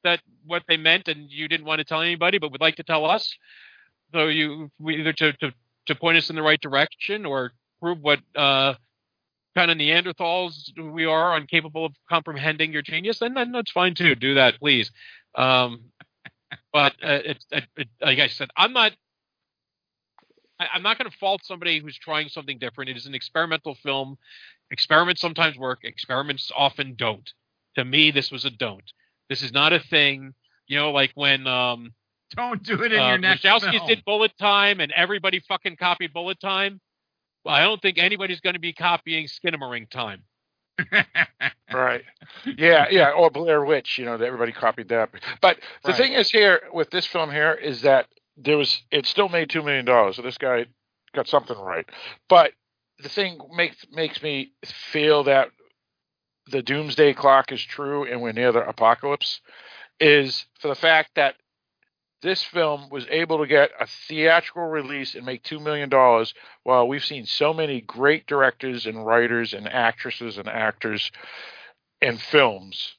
that what they meant and you didn't want to tell anybody, but would like to tell us, so we either to point us in the right direction or prove what kind of Neanderthals we are, incapable of comprehending your genius, then that's fine too. Do that, please. But like I said, I'm not going to fault somebody who's trying something different. It is an experimental film. Experiments sometimes work. Experiments often don't. To me, this was a don't. This is not a thing. You know, like when don't do it in your next Wachowskis did Bullet Time and everybody fucking copied Bullet Time. Well, I don't think anybody's going to be copying Skinamarink Time. Right. Yeah. Or Blair Witch, everybody copied that. But the thing is here with this film here is that it still made $2 million. So this guy got something right. But the thing makes me feel that the doomsday clock is true and we're near the apocalypse is for the fact that this film was able to get a theatrical release and make $2 million. Well, we've seen so many great directors and writers and actresses and actors and films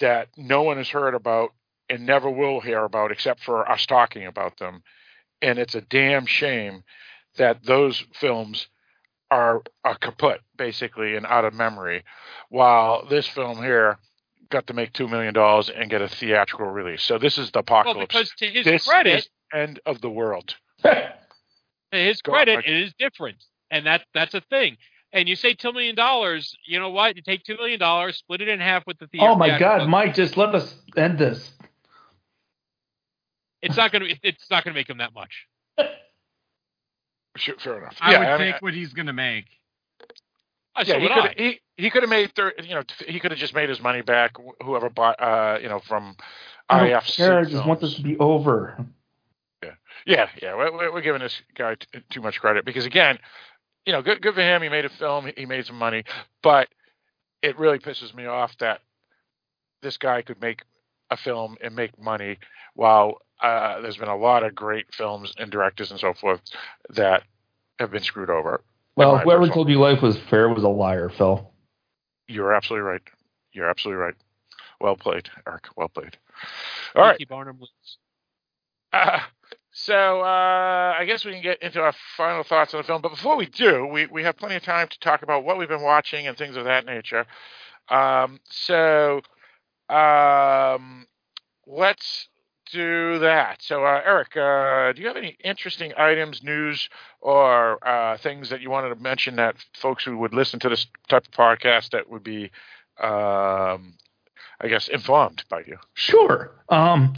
that no one has heard about and never will hear about except for us talking about them. And it's a damn shame that those films are kaput, basically, and out of memory, while this film here got to make $2 million and get a theatrical release. So this is the apocalypse. Well, because to his credit, is end of the world. To his credit, it is different. And that's a thing. And you say $2 million, you know what? You take $2 million, split it in half with the theatrical. Oh my God, Mike, just let us end this. It's not going to make him that much. Sure, fair enough. I would take what he's going to make. He could have made he could have just made his money back. Whoever bought from IFC. I just want this to be over. Yeah. We're giving this guy too much credit because again, good for him. He made a film. He made some money, but it really pisses me off that this guy could make a film and make money while there's been a lot of great films and directors and so forth that have been screwed over. Well, whoever told you life was fair was a liar, Phil. You're absolutely right. You're absolutely right. Well played, Eric. Well played. All right. Mickey Barnum wins. So I guess we can get into our final thoughts on the film. But before we do, we have plenty of time to talk about what we've been watching and things of that nature. So let's do that. So, Eric, do you have any interesting items, news, or things that you wanted to mention that folks who would listen to this type of podcast that would be I guess, informed by you? Sure. I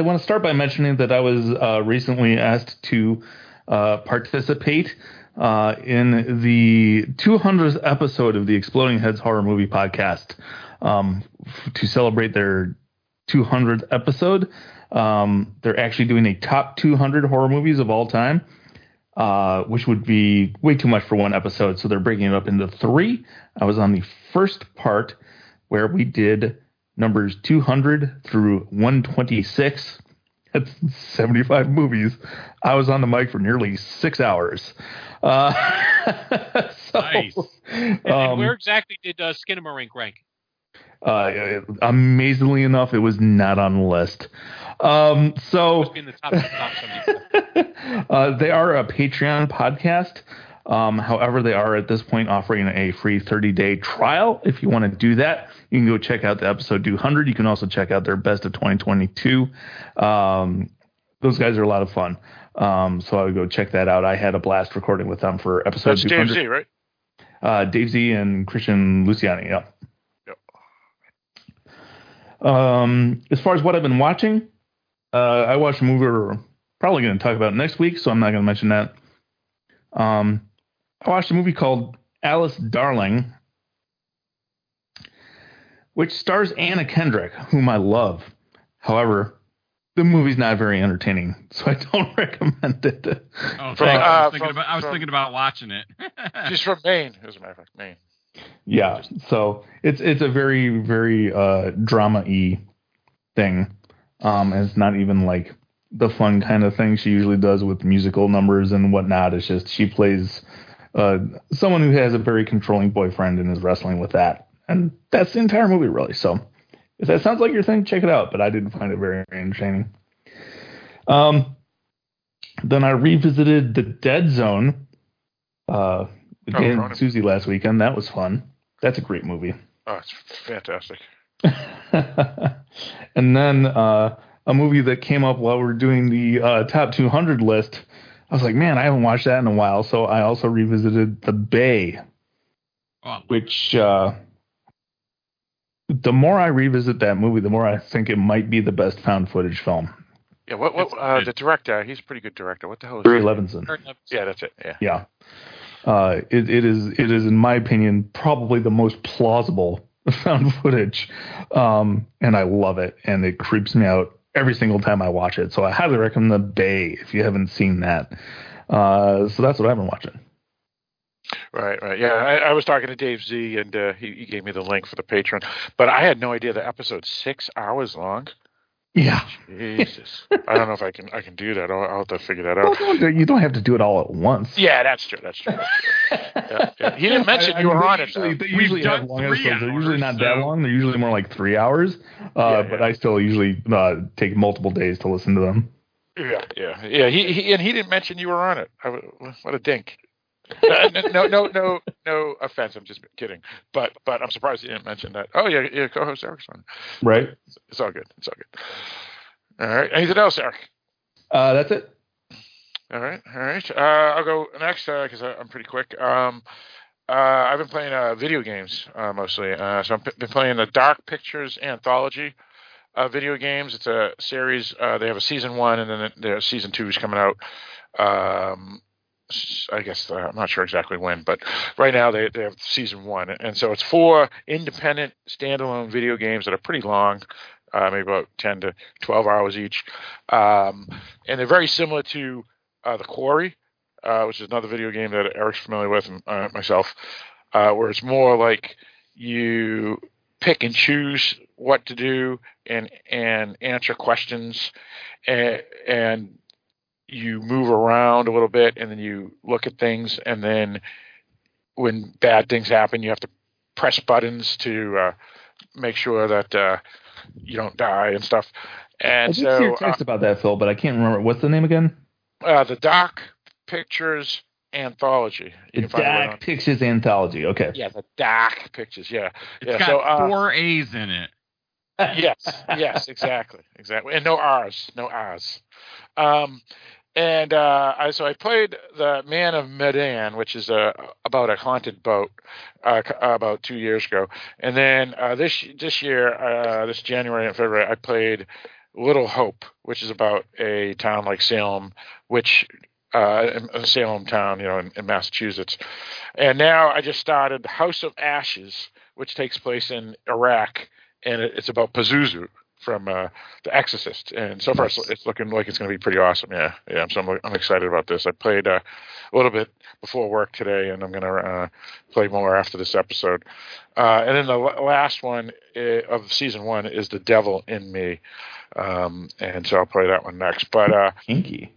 want to start by mentioning that I was recently asked to participate in the 200th episode of the Exploding Heads Horror Movie Podcast to celebrate their 200th episode. They're actually doing a top 200 horror movies of all time, which would be way too much for one episode, so they're breaking it up into three. I was on the first part where we did numbers 200 through 126. That's 75 movies. I was on the mic for nearly 6 hours. So, nice. And where exactly did Skinamarink rank? Amazingly enough, it was not on the list. So they are a Patreon podcast. However, they are at this point offering a free 30-day trial. If you want to do that, you can go check out the episode 200. You can also check out their best of 2022. Those guys are a lot of fun. So I would go check that out. I had a blast recording with them for episode 200. Dave Z, right? Dave Z and Christian Luciani, yeah. Yep. As far as what I've been watching, I watched a movie we're probably going to talk about next week, so I'm not going to mention that. I watched a movie called Alice Darling, which stars Anna Kendrick, whom I love. However, the movie's not very entertaining, so I don't recommend it. Oh, I was thinking about watching it. She's from Maine, as a matter of fact, Maine. Yeah, so it's a very, very drama-y thing. And it's not even like the fun kind of thing she usually does with musical numbers and whatnot. It's just she plays someone who has a very controlling boyfriend and is wrestling with that. And that's the entire movie, really. So if that sounds like your thing, check it out. But I didn't find it very entertaining. Then I revisited The Dead Zone with Dan and Susie last weekend. That was fun. That's a great movie. Oh, it's fantastic. And then a movie that came up while we were doing the top 200 list. I was like, man, I haven't watched that in a while. So I also revisited The Bay, which the more I revisit that movie, the more I think it might be the best found footage film. Yeah, the director, he's a pretty good director. What the hell is Barry Levinson. Yeah, that's it. Yeah. It is, in my opinion, probably the most plausible found footage. And I love it. And it creeps me out every single time I watch it. So I highly recommend The Bay if you haven't seen that. So that's what I've been watching. Right. Yeah, I was talking to Dave Z, and he gave me the link for the Patreon. But I had no idea the episode's 6 hours long. Yeah. Jesus. I don't know if I can do that. I'll have to figure that out. You don't have to do it all at once. Yeah, that's true. Yeah. He didn't mention you were on it, though. They usually have long episodes. They're usually not that long. They're usually more like 3 hours. But I still usually take multiple days to listen to them. Yeah. He didn't mention you were on it. What a dink. No offense. I'm just kidding. But I'm surprised you didn't mention that. Oh yeah, co-host Eric's on. Right. It's all good. All right. Anything else, Eric? That's it. All right. I'll go next because I'm pretty quick. I've been playing video games mostly. So I've been playing the Dark Pictures Anthology video games. It's a series. They have a season 1, and then their season 2 is coming out. I guess I'm not sure exactly when, but right now they have season 1. And so it's 4 independent standalone video games that are pretty long, maybe about 10 to 12 hours each. And they're very similar to The Quarry, which is another video game that Eric's familiar with, and myself, where it's more like you pick and choose what to do and answer questions and you move around a little bit, and then you look at things, and then when bad things happen, you have to press buttons to make sure that you don't die and stuff. And I did see your text about that, Phil, but I can't remember. What's the name again? The Dark Pictures Anthology. The Dark Pictures Anthology. Okay. Yeah, the Dark Pictures. Yeah. It's got four A's in it. Yes. Yes. Exactly. And no R's. So I played The Man of Medan, which is about a haunted boat, about 2 years ago. And then this year, this January and February, I played Little Hope, which is about a town like Salem, which a Salem town, in Massachusetts. And now I just started House of Ashes, which takes place in Iraq, and it's about Pazuzu from The Exorcist, and so far it's looking like it's going to be pretty awesome. Yeah. So I'm excited about this. I played a little bit before work today, and I'm going to play more after this episode. And then the last one of season one is The Devil in Me, and so I'll play that one next. But kinky.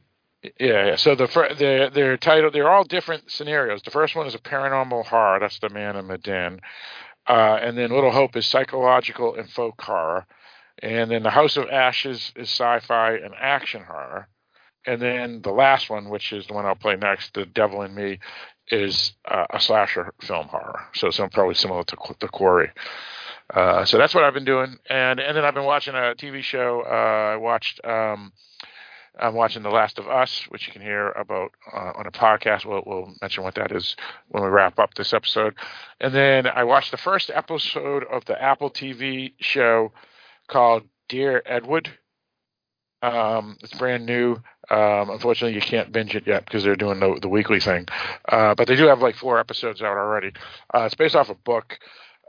Yeah. So their title, they're all different scenarios. The first one is a paranormal horror. That's The Man in Medan, and then Little Hope is psychological and folk horror. And then The House of Ashes is sci-fi and action horror. And then the last one, which is the one I'll play next, The Devil in Me, is a slasher film horror. So some probably similar to The Quarry. So that's what I've been doing. And then I've been watching a TV show. I'm watching The Last of Us, which you can hear about on a podcast. We'll mention what that is when we wrap up this episode. And then I watched the first episode of the Apple TV show called Dear Edward. It's brand new. Unfortunately, you can't binge it yet because they're doing the weekly thing. But they do have like 4 episodes out already. It's based off a book.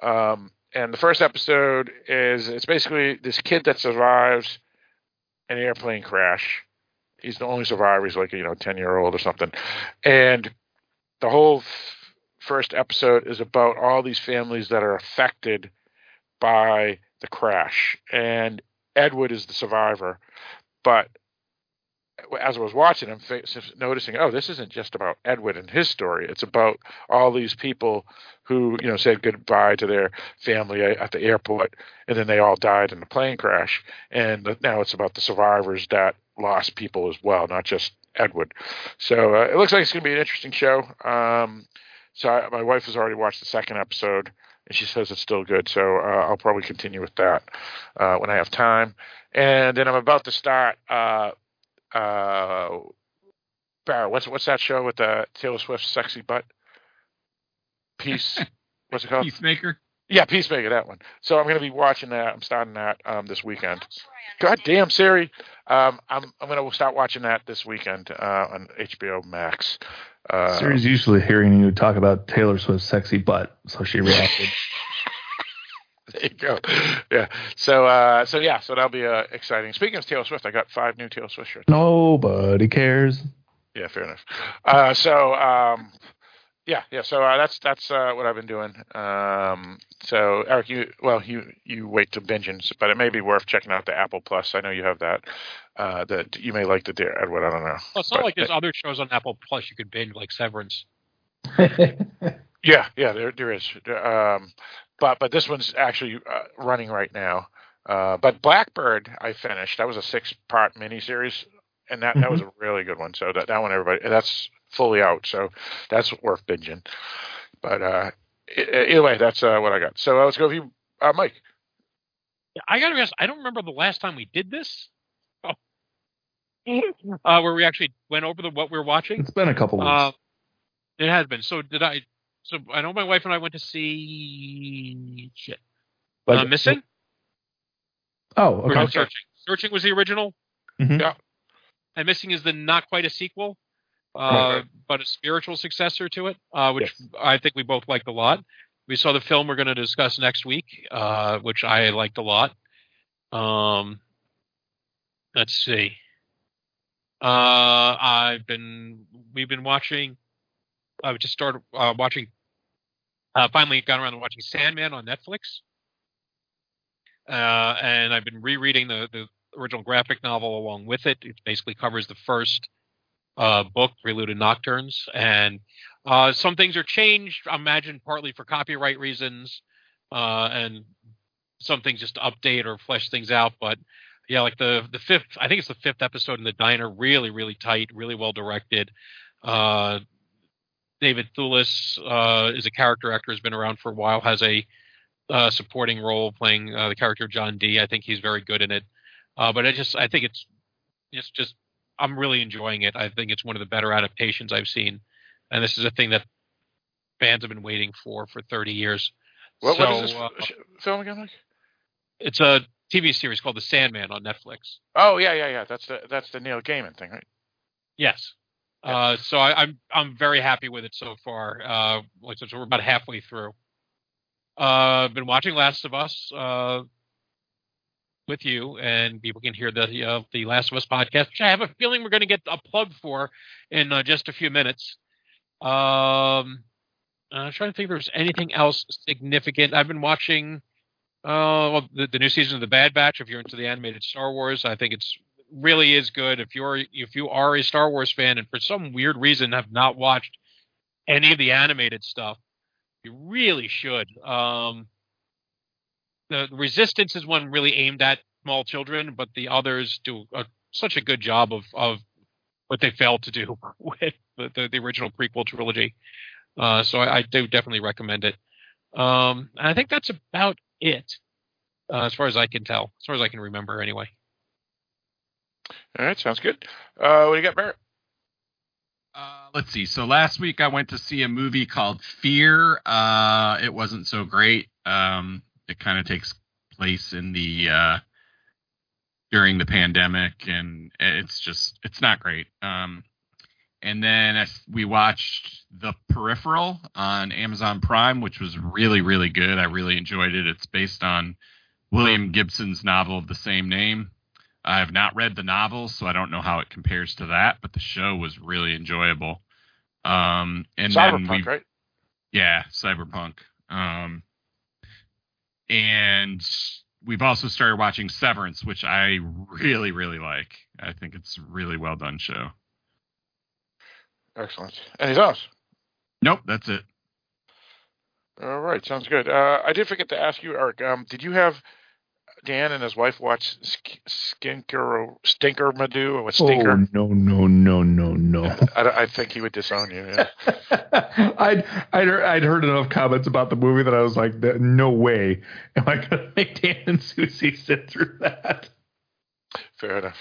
And the first episode it's basically this kid that survives an airplane crash. He's the only survivor. He's like 10-year-old or something. And the whole first episode is about all these families that are affected by the crash, and Edward is the survivor. But as I was watching, I'm noticing, this isn't just about Edward and his story. It's about all these people who, said goodbye to their family at the airport, and then they all died in the plane crash. And now it's about the survivors that lost people as well, not just Edward. So it looks like it's going to be an interesting show. So my wife has already watched the second episode. She says it's still good, so I'll probably continue with that when I have time. And then I'm about to start Barrett, what's that show with Taylor Swift's sexy butt? What's it called? Peacemaker? Yeah, Peacemaker, that one. So I'm going to be watching that. I'm starting that this weekend. God damn, Siri. I'm going to start watching that this weekend on HBO Max. Siri's usually hearing you talk about Taylor Swift's sexy butt, so she reacted. There you go. Yeah. So that'll be exciting. Speaking of Taylor Swift, I got 5 new Taylor Swift shirts. Nobody cares. Yeah, fair enough. So that's what I've been doing. So Eric, you wait to binge, but it may be worth checking out the Apple Plus. I know you have that. That you may like the Dear Edward. I don't know. Well, it's not like there's other shows on Apple Plus you could binge, like Severance. yeah, there is. But this one's actually running right now. But Blackbird, I finished. That was a 6-part miniseries, and that was a really good one. So that one, everybody, that's fully out, so that's worth binging. But either way, that's what I got. So let's go with you, Mike. I gotta guess, I don't remember the last time we did this. Oh. Where we actually went over what we were watching. It's been a couple weeks. It has been. So I know my wife and I went to see Missing. Oh, okay. Searching was the original. Mm-hmm. Yeah. And Missing is the not quite a sequel. But a spiritual successor to it, which yes. I think we both liked a lot. We saw the film we're going to discuss next week, which I liked a lot. Let's see. We've been watching. I just started watching. Finally, got around to watching Sandman on Netflix, and I've been rereading the original graphic novel along with it. It basically covers the first book, Prelude and Nocturnes, and Some things are changed, I imagine, partly for copyright reasons, and some things just to update or flesh things out. But yeah, like the fifth, I think it's the fifth episode in the diner, really, really tight, really well directed. David Thewlis is a character actor, has been around for a while, has a supporting role playing the character John Dee. I think he's very good in it. But I think it's just, I'm really enjoying it. I think it's one of the better adaptations I've seen. And this is a thing that fans have been waiting for 30 years. What is this film again, Mike? It's a TV series called The Sandman on Netflix. Oh, yeah. That's the Neil Gaiman thing, right? Yes. Yeah. So I'm very happy with it so far. So we're about halfway through. I've been watching Last of Us with you, and people can hear the Last of Us podcast, which I have a feeling we're going to get a plug for in just a few minutes. I'm trying to think if there's anything else significant. I've been watching the new season of The Bad Batch. If you're into the animated Star Wars, I think it's really is good. If you are a Star Wars fan and for some weird reason have not watched any of the animated stuff, you really should. The Resistance is one really aimed at small children, but the others do such a good job of what they failed to do with the original prequel trilogy. So I do definitely recommend it. And I think that's about it, as far as I can tell, as far as I can remember anyway. All right. Sounds good. What do you got, Barrett? Let's see. So last week I went to see a movie called Fear. It wasn't so great. It kind of takes place in the during the pandemic, and it's not great. And then we watched The Peripheral on Amazon Prime, which was really, really good. I really enjoyed it. It's based on William Gibson's novel of the same name. I have not read the novel, so I don't know how it compares to that, but the show was really enjoyable. And Cyberpunk, then right? Yeah, Cyberpunk. And we've also started watching Severance, which I really, really like. I think it's a really well-done show. Excellent. Anything else? Nope, that's it. All right, sounds good. I did forget to ask you, Eric, did you have Dan and his wife watch Stinker Madoo? Or was Stinker? Oh, no. I think he would disown you. Yeah. I'd heard enough comments about the movie that I was like, no way am I going to make Dan and Susie sit through that. Fair enough.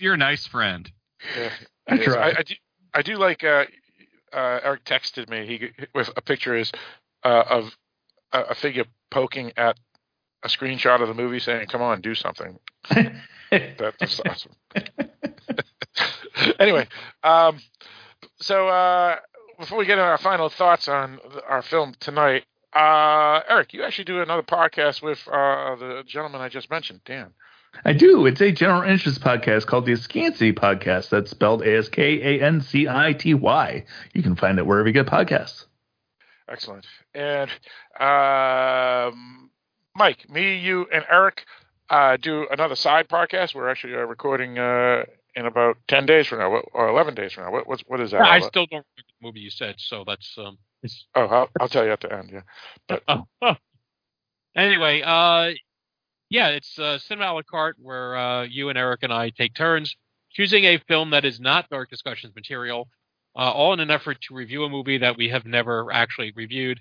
You're a nice friend. Yeah. I do like Eric texted me with a picture of a figure poking at a screenshot of the movie saying, come on, do something. That's awesome. Anyway, so before we get into our final thoughts on our film tonight, Eric, you actually do another podcast with the gentleman I just mentioned, Dan. I do. It's a general interest podcast called the Askancy Podcast. That's spelled Askancity. You can find it wherever you get podcasts. Excellent. And Mike, me, you, and Eric do another side podcast. We're actually recording in about 10 days from now, or 11 days from now. What is that? I still don't remember the movie you said, so that's – Oh, I'll tell you at the end, yeah. But, anyway, yeah, it's Cinema a la carte, where you and Eric and I take turns choosing a film that is not Dark Discussions material, all in an effort to review a movie that we have never actually reviewed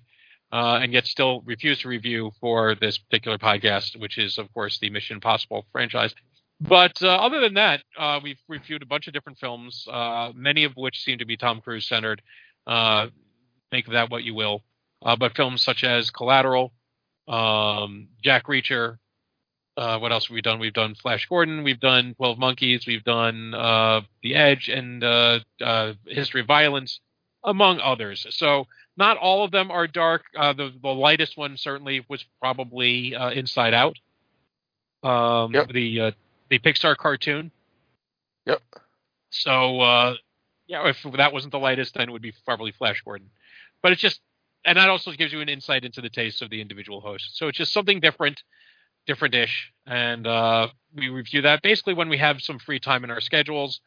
and yet still refuse to review for this particular podcast, which is, of course, the Mission Impossible franchise. But other than that, we've reviewed a bunch of different films, many of which seem to be Tom Cruise-centered. Make of that what you will. But films such as Collateral, Jack Reacher, what else have we done? We've done Flash Gordon. We've done 12 Monkeys. We've done The Edge and History of Violence, among others. So not all of them are dark. The lightest one certainly was probably Inside Out, yep. The Pixar cartoon. Yep. So, if that wasn't the lightest, then it would be probably Flash Gordon. But it's just – and that also gives you an insight into the tastes of the individual host. So it's just something different-ish, and we review that basically when we have some free time in our schedules.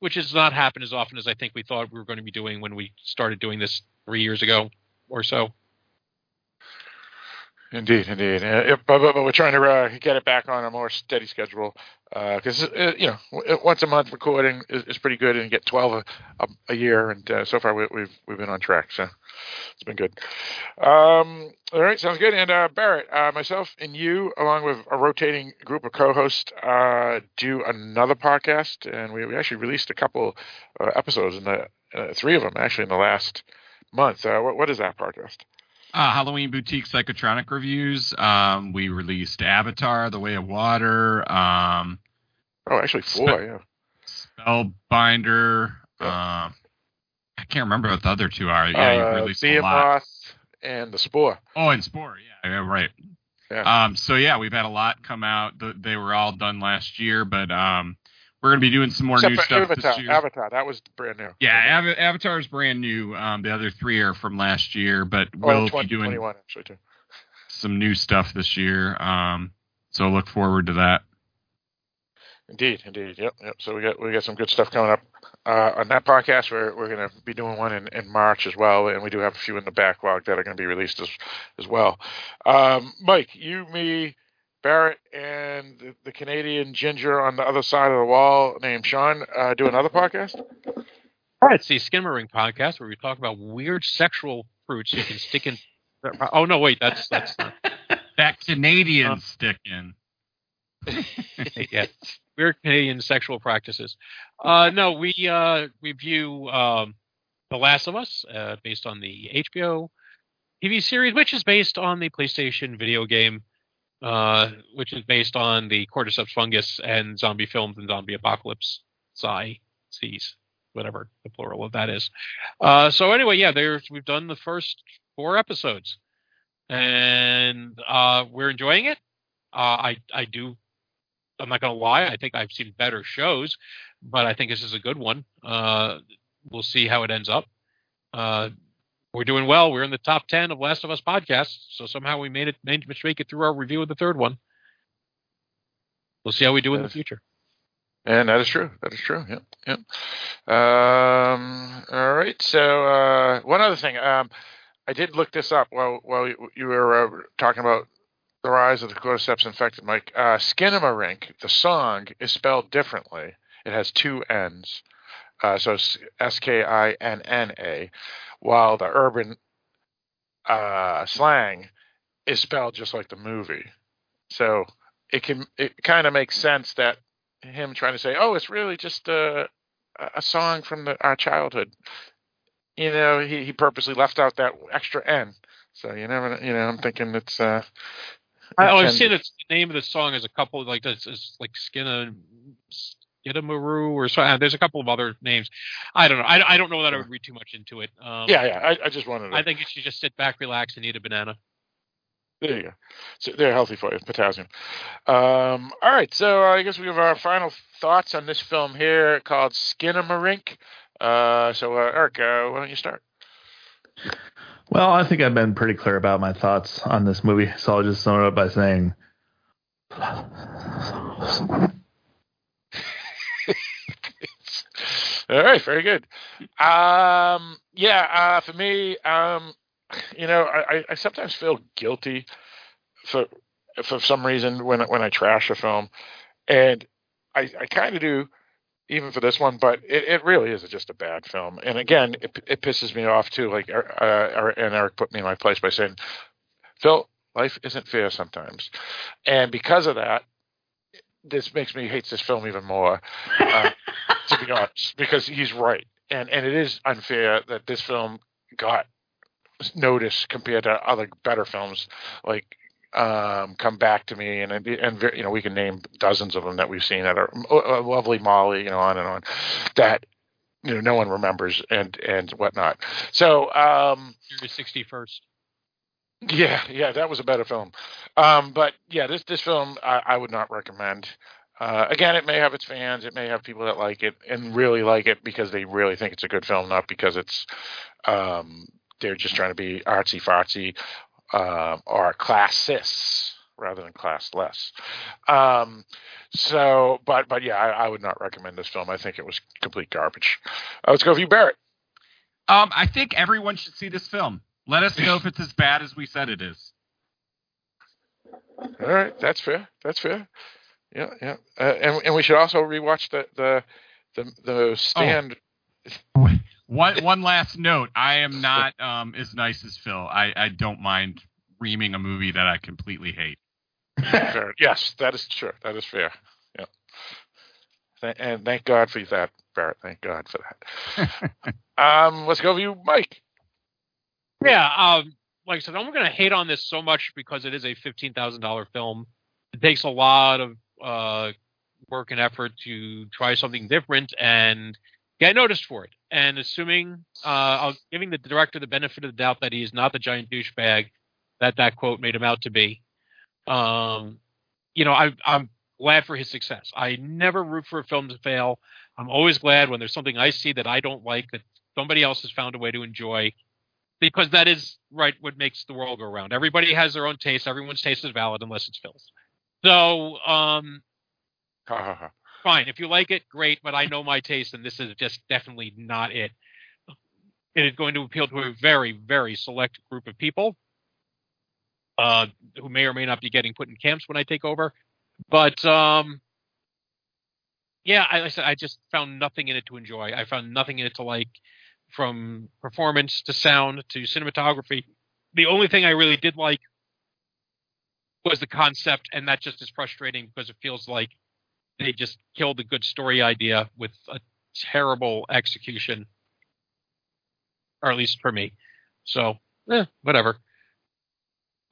which has not happened as often as I think we thought we were going to be doing when we started doing this 3 years ago or so. Indeed, indeed. But we're trying to get it back on a more steady schedule because, once a month recording is pretty good, and get 12 a year. And so far we've been on track. So it's been good. All right. Sounds good. And Barrett, myself and you, along with a rotating group of co-hosts, do another podcast. And we actually released a couple episodes, in the three of them actually in the last month. What is that podcast? Halloween Boutique Psychotronic Reviews. We released Avatar, The Way of Water. Actually four, Spellbinder. Yeah. I can't remember what the other two are. Yeah, you released a lot. And The Spore. Oh, and Spore, yeah. Yeah, right. Yeah. We've had a lot come out. They were all done last year, but we're going to be doing some more new stuff this year. Avatar, that was brand new. Yeah, Avatar is brand new. The other three are from last year, but we'll be doing some new stuff this year. So look forward to that. Indeed. Yep. So we got some good stuff coming up on that podcast. We're going to be doing one in March as well, and we do have a few in the backlog that are going to be released as well. Mike, you, me, Barrett, and the Canadian ginger on the other side of the wall named Sean do another podcast? All right, it's the Skimmering Podcast, where we talk about weird sexual fruits you can stick in. Oh, no, wait, that's not. That Canadian stick in. Yeah, weird Canadian sexual practices. No, we review The Last of Us based on the HBO TV series, which is based on the PlayStation video game. Which is based on the cordyceps fungus and zombie films and zombie apocalypse. Seas, whatever the plural of that is. We've done the first four episodes, and we're enjoying it. I'm not going to lie, I think I've seen better shows, but I think this is a good one. We'll see how it ends up. We're doing well. We're in the top 10 of Last of Us podcasts, so somehow we managed to make it through our review of the third one. We'll see how we do in the future. And that is true. Yep. All right. So one other thing. I did look this up while you were talking about the rise of the cordyceps infected, Mike. Skinamarink, the song, is spelled differently. It has two N's. So S-K-I-N-N-A, while the urban slang is spelled just like the movie. So it kind of makes sense that him trying to say, oh, it's really just a song from our childhood. You know, he purposely left out that extra N. So you never, I'm thinking it's... I've seen it's the name of the song is a couple, like this, it's like Skinamaroo or so. There's a couple of other names. I don't know. I don't know that I would read too much into it. I just wanted to. I think you should just sit back, relax, and eat a banana. There you go. So they're healthy for you, potassium. All right. So I guess we have our final thoughts on this film here called Skinamarink. Eric, why don't you start? Well, I think I've been pretty clear about my thoughts on this movie, so I'll just sum it up by saying... All right, very good. For me, I sometimes feel guilty for some reason when I trash a film, and I kind of do even for this one, but it really is just a bad film. And again, it pisses me off too. Like, and Eric put me in my place by saying, "Phil, life isn't fair sometimes," and because of that, this makes me hate this film even more. To be honest, because he's right, and it is unfair that this film got noticed compared to other better films like Come Back to Me, and we can name dozens of them that we've seen that are Lovely Molly, on and on, that no one remembers and whatnot. So, Your 61st. Yeah, that was a better film, but yeah, this film I would not recommend. Again, it may have its fans. It may have people that like it and really like it because they really think it's a good film, not because it's they're just trying to be artsy-fartsy or classist, rather than class less. So, but yeah, I would not recommend this film. I think it was complete garbage. Let's go with you, Barrett. I think everyone should see this film. Let us know if it's as bad as we said it is. All right, that's fair. Yeah, yeah. And we should also rewatch the Stand. Oh. One last note. I am not as nice as Phil. I don't mind reaming a movie that I completely hate. Fair. Yes, that is true. That is fair. Yeah. And thank God for that, Barrett. Thank God for that. Let's go with you, Mike. Yeah. Like I said, I'm going to hate on this so much because it is a $15,000 film. It takes a lot of work and effort to try something different and get noticed for it. And assuming giving the director the benefit of the doubt that he is not the giant douchebag that quote made him out to be. I'm glad for his success. I never root for a film to fail. I'm always glad when there's something I see that I don't like that somebody else has found a way to enjoy, because that is right what makes the world go round. Everybody has their own taste. Everyone's taste is valid unless it's Phil's. So, fine. If you like it, great. But I know my taste, and this is just definitely not it. It is going to appeal to a very, very select group of people who may or may not be getting put in camps when I take over. But, I just found nothing in it to enjoy. I found nothing in it to like, from performance to sound to cinematography. The only thing I really did like was the concept, and that just is frustrating because it feels like they just killed a good story idea with a terrible execution, or at least for me. So, whatever.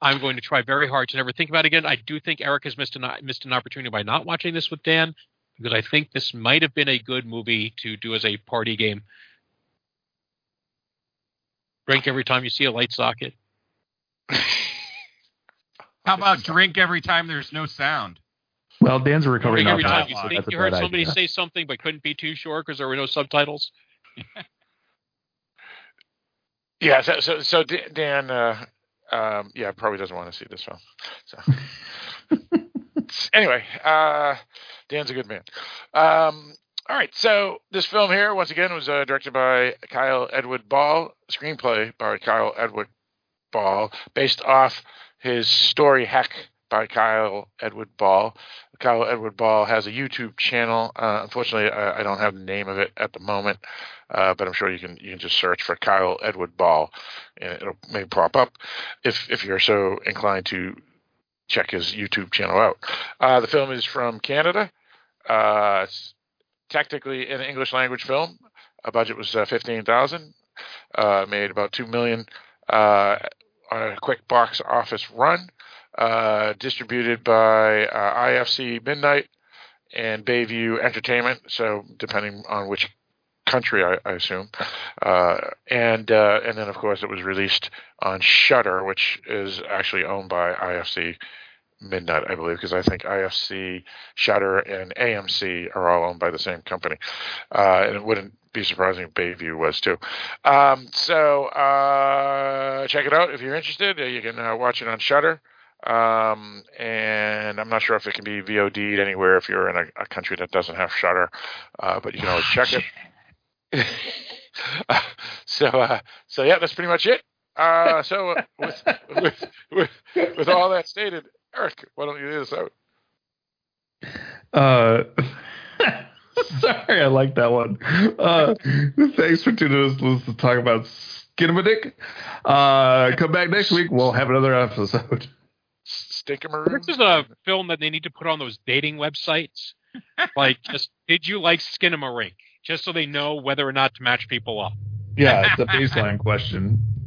I'm going to try very hard to never think about it again. I do think Eric has missed an opportunity by not watching this with Dan, because I think this might have been a good movie to do as a party game. Drink every time you see a light socket. How about drink every time there's no sound? Well, Dan's a recovering alcoholic. Drink every time you think you heard somebody say something but couldn't be too sure because there were no subtitles. Yeah, so Dan, probably doesn't want to see this film. So. Anyway, Dan's a good man. All right, so this film here, once again, was directed by Kyle Edward Ball, screenplay by Kyle Edward Ball, based off his story Heck by Kyle Edward Ball. Kyle Edward Ball has a YouTube channel. Unfortunately, I don't have the name of it at the moment, but I'm sure you can just search for Kyle Edward Ball, and it'll maybe pop up if you're so inclined to check his YouTube channel out. The film is from Canada. It's technically an English language film. A budget was $15,000, made about $2 million on a quick box office run. Distributed by IFC Midnight and Bayview Entertainment. So depending on which country, I assume. And then of course it was released on Shudder, which is actually owned by IFC Midnight, I believe, because I think IFC, Shudder, and AMC are all owned by the same company. And it wouldn't be surprising if Bayview was, too. So check it out if you're interested. You can watch it on Shudder. And I'm not sure if it can be VOD'd anywhere if you're in a country that doesn't have Shudder, but you can always check it. So yeah, that's pretty much it. So with all that stated, Eric, why don't you do this out? Sorry, I like that one. Thanks for tuning in to talk about Skinamadik. Come back next week. We'll have another episode. This is a film that they need to put on those dating websites. Like, just, did you like Skinamarink? Just so they know whether or not to match people up. Yeah, it's a baseline question.